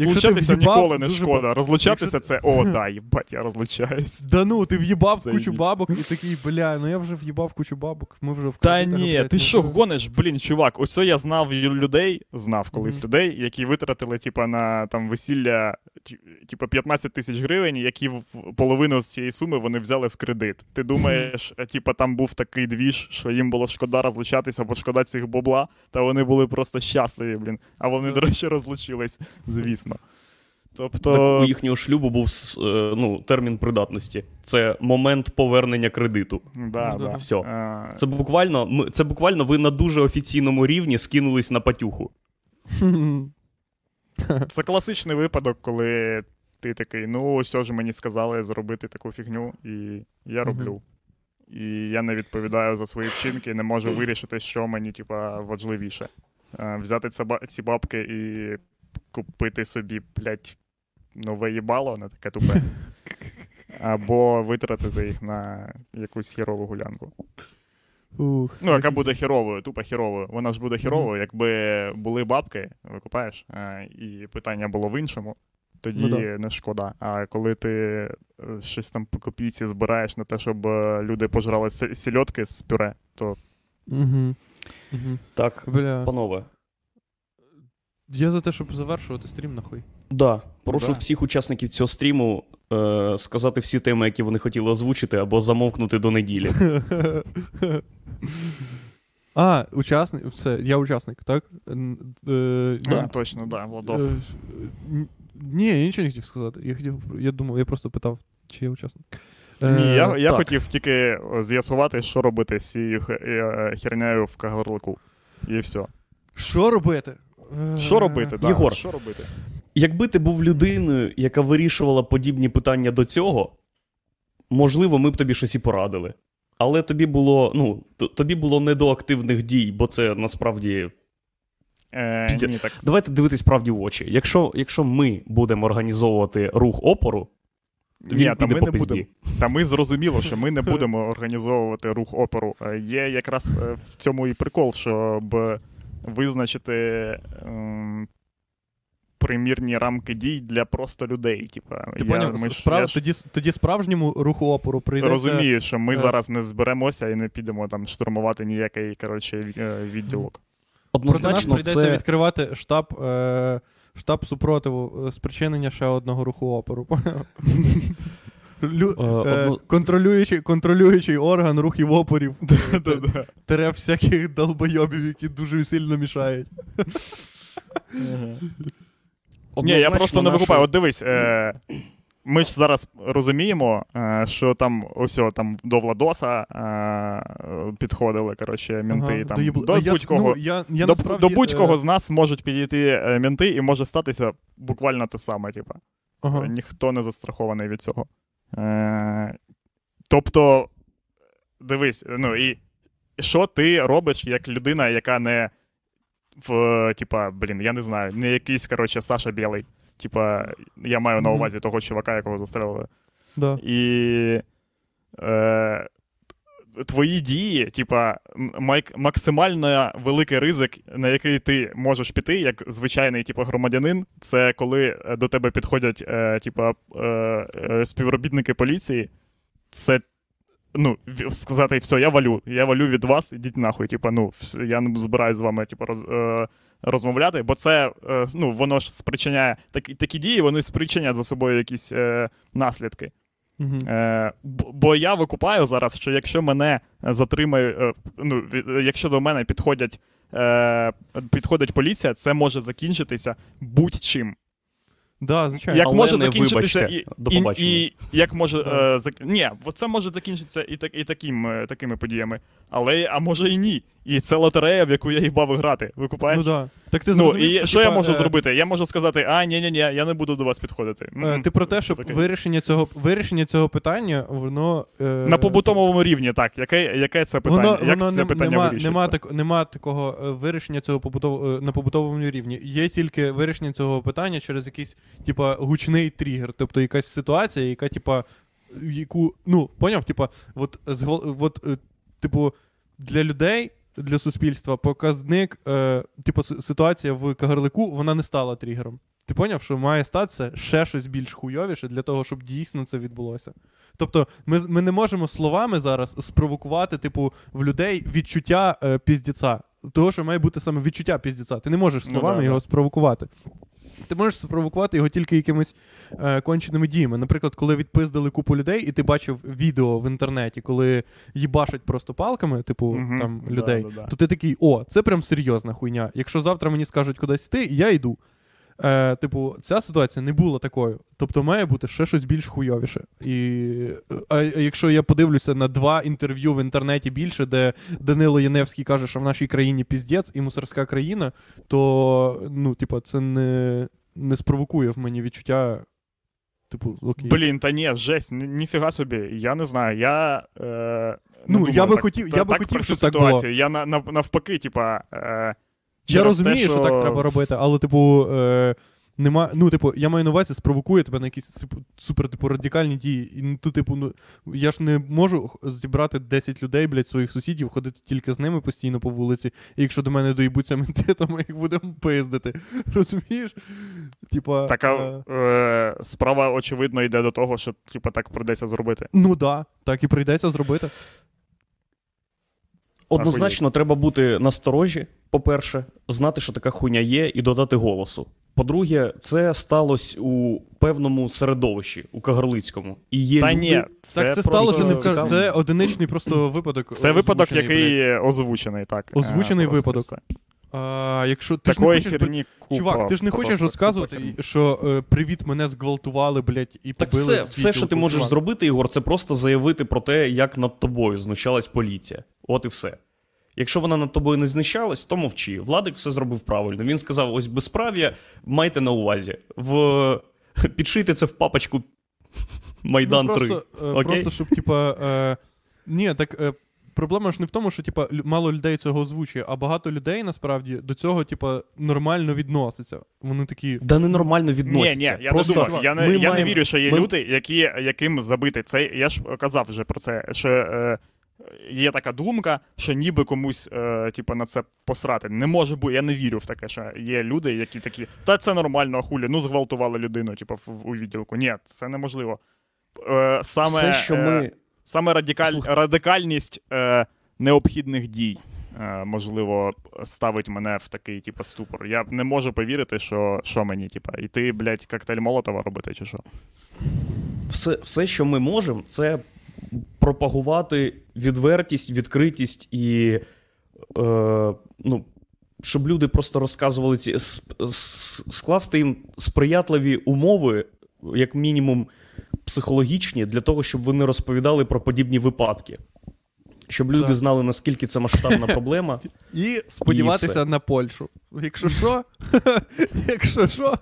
розлучатися ніколи не шкода. Розлучатися це, їбать, я розлучаюсь. Да ну, ти в'їбав кучу бабок і такий, бля, ну я вже в'їбав кучу бабок. Ми вже в кредитах. Та ні, ти що гониш, блін, чувак, ось я знав колись людей, які витратили, типа, на там весілля, типа, 15 тисяч гривень, які половину з цієї суми вони взяли в кредит. Ти думаєш, типа, там був такий двіж, що їм було шкода розлучатися, бо шкода цих бабла, та вони були просто щасливі, блін. А вони, до речі, розлучились. Звісно. Тобто... Так у їхнього шлюбу був термін придатності. Це момент повернення кредиту. Да. Все. Це буквально ви на дуже офіційному рівні скинулись на патюху. Це класичний випадок, коли ти такий: ну, все ж мені сказали зробити таку фігню, і я роблю. І я не відповідаю за свої вчинки, не можу вирішити, що мені, типа, важливіше. Взяти ці бабки і купити собі, блядь, нове їбало, не таке тупе. Або витратити їх на якусь хірову гулянку. Ну, яка буде хіровою, тупо хіровою. Вона ж буде хіровою, якби були бабки, викупаєш, і питання було в іншому, тоді не шкода. А коли ти щось там по копійці збираєш на те, щоб люди пожрали сільотки з пюре, то... Так, бля. Панове. Я за те, щоб завершувати стрім, нахуй. Прошу всіх учасників цього стріму сказати всі теми, які вони хотіли озвучити, або замовкнути до неділі. Учасник, все, я учасник, так? Точно, да, Владос. Ні, я нічого не хотів сказати. Я просто питав, чи я учасник. Ні, я хотів тільки з'ясувати, що робити з цією хернею в Кагарлику. І все. Що робити? Єгор, що робити? Якби ти був людиною, яка вирішувала подібні питання до цього, можливо, ми б тобі щось і порадили. Але тобі було не до активних дій, бо це насправді... ні, так. Давайте дивитись правді в очі. Якщо ми будемо організовувати рух опору, ми зрозуміло, що ми не будемо організовувати рух опору. Є якраз в цьому і прикол, щоб визначити примірні рамки дій для просто людей. Тоді справжньому руху опору прийдеться... Розумію, що ми зараз не зберемося і не підемо там штурмувати ніякий, відділок. Однозначно, проти нас прийдеться відкривати штаб супротиву спричинення ще одного руху опору. Контролюючий орган рухів опорів. Тере всяких долбойобів, які дуже сильно мішають. Ні, я просто не викупаю. От дивись, ми ж зараз розуміємо, що там до Владоса підходили, мінти. До будь-кого з нас можуть підійти мінти, і може статися буквально те саме. Ніхто не застрахований від цього. Тобто, дивись, ну і що ти робиш як людина, яка не в, типа, блін, я не знаю, не якийсь, коротше, Саша Білий. Типа, я маю на увазі того чувака, якого застрелили. Да. І твої дії, типа, максимально великий ризик, на який ти можеш піти, як звичайний, типа, громадянин, це коли до тебе підходять, типа, співробітники поліції, це, ну, сказати, все, я валю від вас, ідіть нахуй, типа, ну, я не збираюсь з вами, типа, розмовляти, бо це, ну, воно ж спричиняє, такі дії, вони спричинять за собою якісь наслідки. Mm-hmm. Бо я викупаю зараз, що якщо мене затримає, ну, якщо до мене підходить поліція, це може закінчитися будь-чим. Да, звичайно. Як може закінчитися і як може ні, це може закінчитися і такими подіями. Але а може і ні. І це лотерея, в яку я їбав грати. Ви купаєш? Ну да. Так ти зрозумів, і що я можу зробити? Я можу сказати: "А, ні, я не буду до вас підходити". Ти про те, щоб вирішення цього питання, воно на побутовому рівні, так, яке це питання? Як це питання вирішується? Нема такого вирішення цього на побутовому рівні. Є тільки вирішення цього питання через якийсь, типа, гучний тригер, тобто якась ситуація, яка, типа, яку, ну, поняв, типа, типу, для людей, для суспільства показник, типу, ситуація в Кагарлику, вона не стала тригером. Ти поняв, що має статися ще щось більш хуйовіше для того, щоб дійсно це відбулося. Тобто ми не можемо словами зараз спровокувати, типу, в людей відчуття піздіця. Того, що має бути саме відчуття піздіця. Ти не можеш словами його спровокувати. Ти можеш спровокувати його тільки якимись конченими діями. Наприклад, коли відпиздили купу людей, і ти бачив відео в інтернеті, коли їбашать просто палками, типу, там, людей, то ти такий: "О, це прям серйозна хуйня. Якщо завтра мені скажуть кудись йти, я йду". Типу, ця ситуація не була такою. Тобто має бути ще щось більш хуйовіше. А якщо я подивлюся на 2 інтерв'ю в інтернеті більше, де Данило Яневський каже, що в нашій країні піздець і мусорська країна, то, ну, типу, це не спровокує в мені відчуття, типу, окей. Блін, та ні, жесть, ніфіга собі. Я не знаю, я... Я би хотів, щоб так було. Я навпаки, типа... Я розумію, те, що так треба робити, але, типу, нема, ну, типу, я маю на увазі, спровокує тебе на якісь супер, типу, радикальні дії. І тут, типу, ну, я ж не можу зібрати 10 людей, блядь, своїх сусідів, ходити тільки з ними постійно по вулиці. І якщо до мене доїбуться менти, то ми їх будемо пиздити. Розумієш? Типа, така справа, очевидно, йде до того, що, типу, так прийдеться зробити. Ну, да, так і прийдеться зробити. Однозначно, треба бути насторожі, по-перше, знати, що така хуйня є, і додати голосу. По-друге, це сталося у певному середовищі, у Кагарлицькому. І є люди... Ні, це сталося, це одиничний просто випадок. Це випадок, який озвучений, так. Озвучений випадок. Якщо ти такої ж не хочеш, чувак, ти ж не хочеш розказувати, що привіт, мене зґвалтували, блять, і так побили. Так все, що ти можеш зробити, Ігор, це просто заявити про те, як над тобою знущалась поліція. От і все. Якщо вона над тобою не знущалась, то мовчи. Владик все зробив правильно. Він сказав: "Ось безправ'я, майте на увазі. Підшийте це в папочку Майдан 3". Просто щоб, типа, ні, так проблема ж не в тому, що, типа, мало людей цього озвучує, а багато людей, насправді, до цього, типа, нормально відносяться. Вони такі... Да не нормально відносяться. Ні, я не вірю, що є люди, яким забити. Це, я ж казав вже про це, що є така думка, що ніби комусь, типа, на це посрати. Не може бути, я не вірю в таке, що є люди, які такі: "Та це нормально, ахулі, ну зґвалтували людину, типа, у відділку". Ні, це неможливо. Саме радикальність необхідних дій, можливо, ставить мене в такий, типу, ступор. Я не можу повірити, що мені, типу, іти, блядь, коктейль Молотова робити, чи що. Все, що ми можемо, це пропагувати відвертість, відкритість і, ну, щоб люди просто розказували скласти їм сприятливі умови, як мінімум, психологічні, для того, щоб вони розповідали про подібні випадки. щоб люди знали, наскільки це масштабна проблема. І сподіватися на Польщу. Якщо що,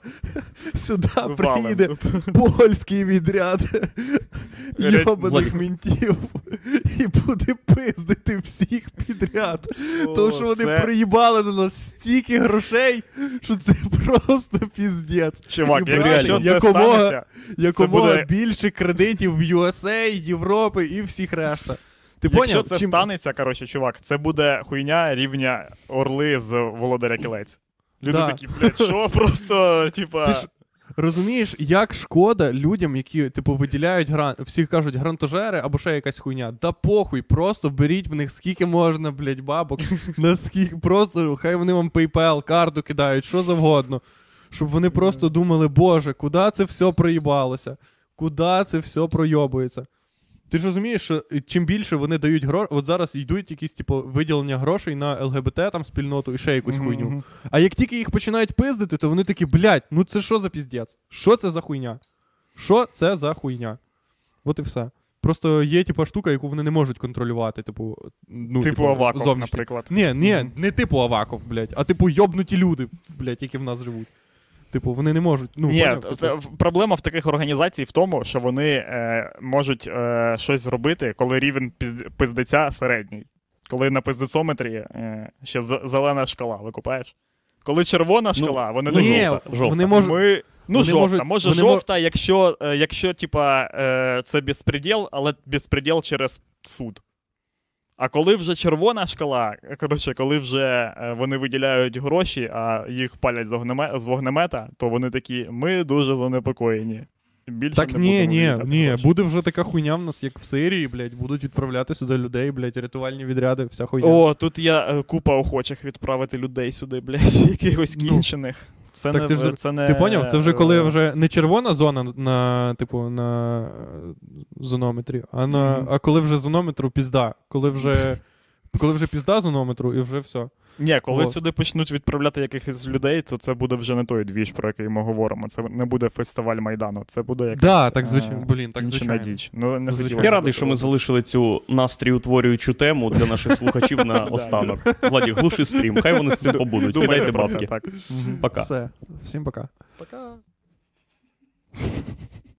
сюди приїде польський відряд йобаних ментів і буде пиздити всіх підряд. Тому що вони приїбали на нас стільки грошей, що це просто піздець. Чувак, якщо це станеться, якомога більше кредитів в USA, Європи і всіх решта. Якщо це станеться, коротше, чувак, це буде хуйня рівня Орли з Володаря Кілець. Люди такі, блядь, що просто, типа... Ти ж розумієш, як шкода людям, які, типу, виділяють грант, всіх кажуть грантожери або ще якась хуйня. Да похуй, просто беріть в них скільки можна, блядь, бабок, наскільки, просто, хай вони вам PayPal, карту кидають, що завгодно. Щоб вони просто думали, боже, куди це все проїбалося? Куди це все пройобується? Ти ж розумієш, що чим більше вони дають гроші, от зараз йдуть якісь, типу, виділення грошей на ЛГБТ, там, спільноту і ще якусь хуйню. А як тільки їх починають пиздити, то вони такі, блядь, ну це що за піздець? Що це за хуйня? Що це за хуйня? От і все. Просто є, типу, штука, яку вони не можуть контролювати, типу, ну, типу Аваков, зовнішні. Наприклад. Ні, не типу Аваков, блядь, а типу йобнуті люди, блядь, які в нас живуть. Типу, вони не можуть... Проблема в таких організацій в тому, що вони можуть щось зробити, коли рівень пиздеця середній. Коли на пиздецометрі ще зелена шкала, викупаєш? Коли червона шкала, вона не жовта. Жовта, якщо типа, це безпреділ, але безпреділ через суд. А коли вже червона шкала, коротше, коли вже вони виділяють гроші, а їх палять з вогнемета, то вони такі, ми дуже занепокоєні. Ні, буде вже така хуйня в нас, як в Сирії, блядь, будуть відправляти сюди людей, блядь, рятувальні відряди, вся хуйня. О, тут я купа охочих відправити людей сюди, блядь, якихось кінчених. Ти поняв? Це вже коли вже не червона зона на, типу, на зонометрі, а коли вже зонометру пізда. Коли вже пізда зонометру і вже все. Ні, коли сюди почнуть відправляти якихось людей, то це буде вже не той двіж, про який ми говоримо. Це не буде фестиваль Майдану, це буде якась інша діч. Я радий, що ми залишили цю настрій-утворюючу тему для наших слухачів на останок. Владі, глуши стрім, хай вони з цим побудуть. Кидайте бабки. Пока. Все. Всім пока. Пока.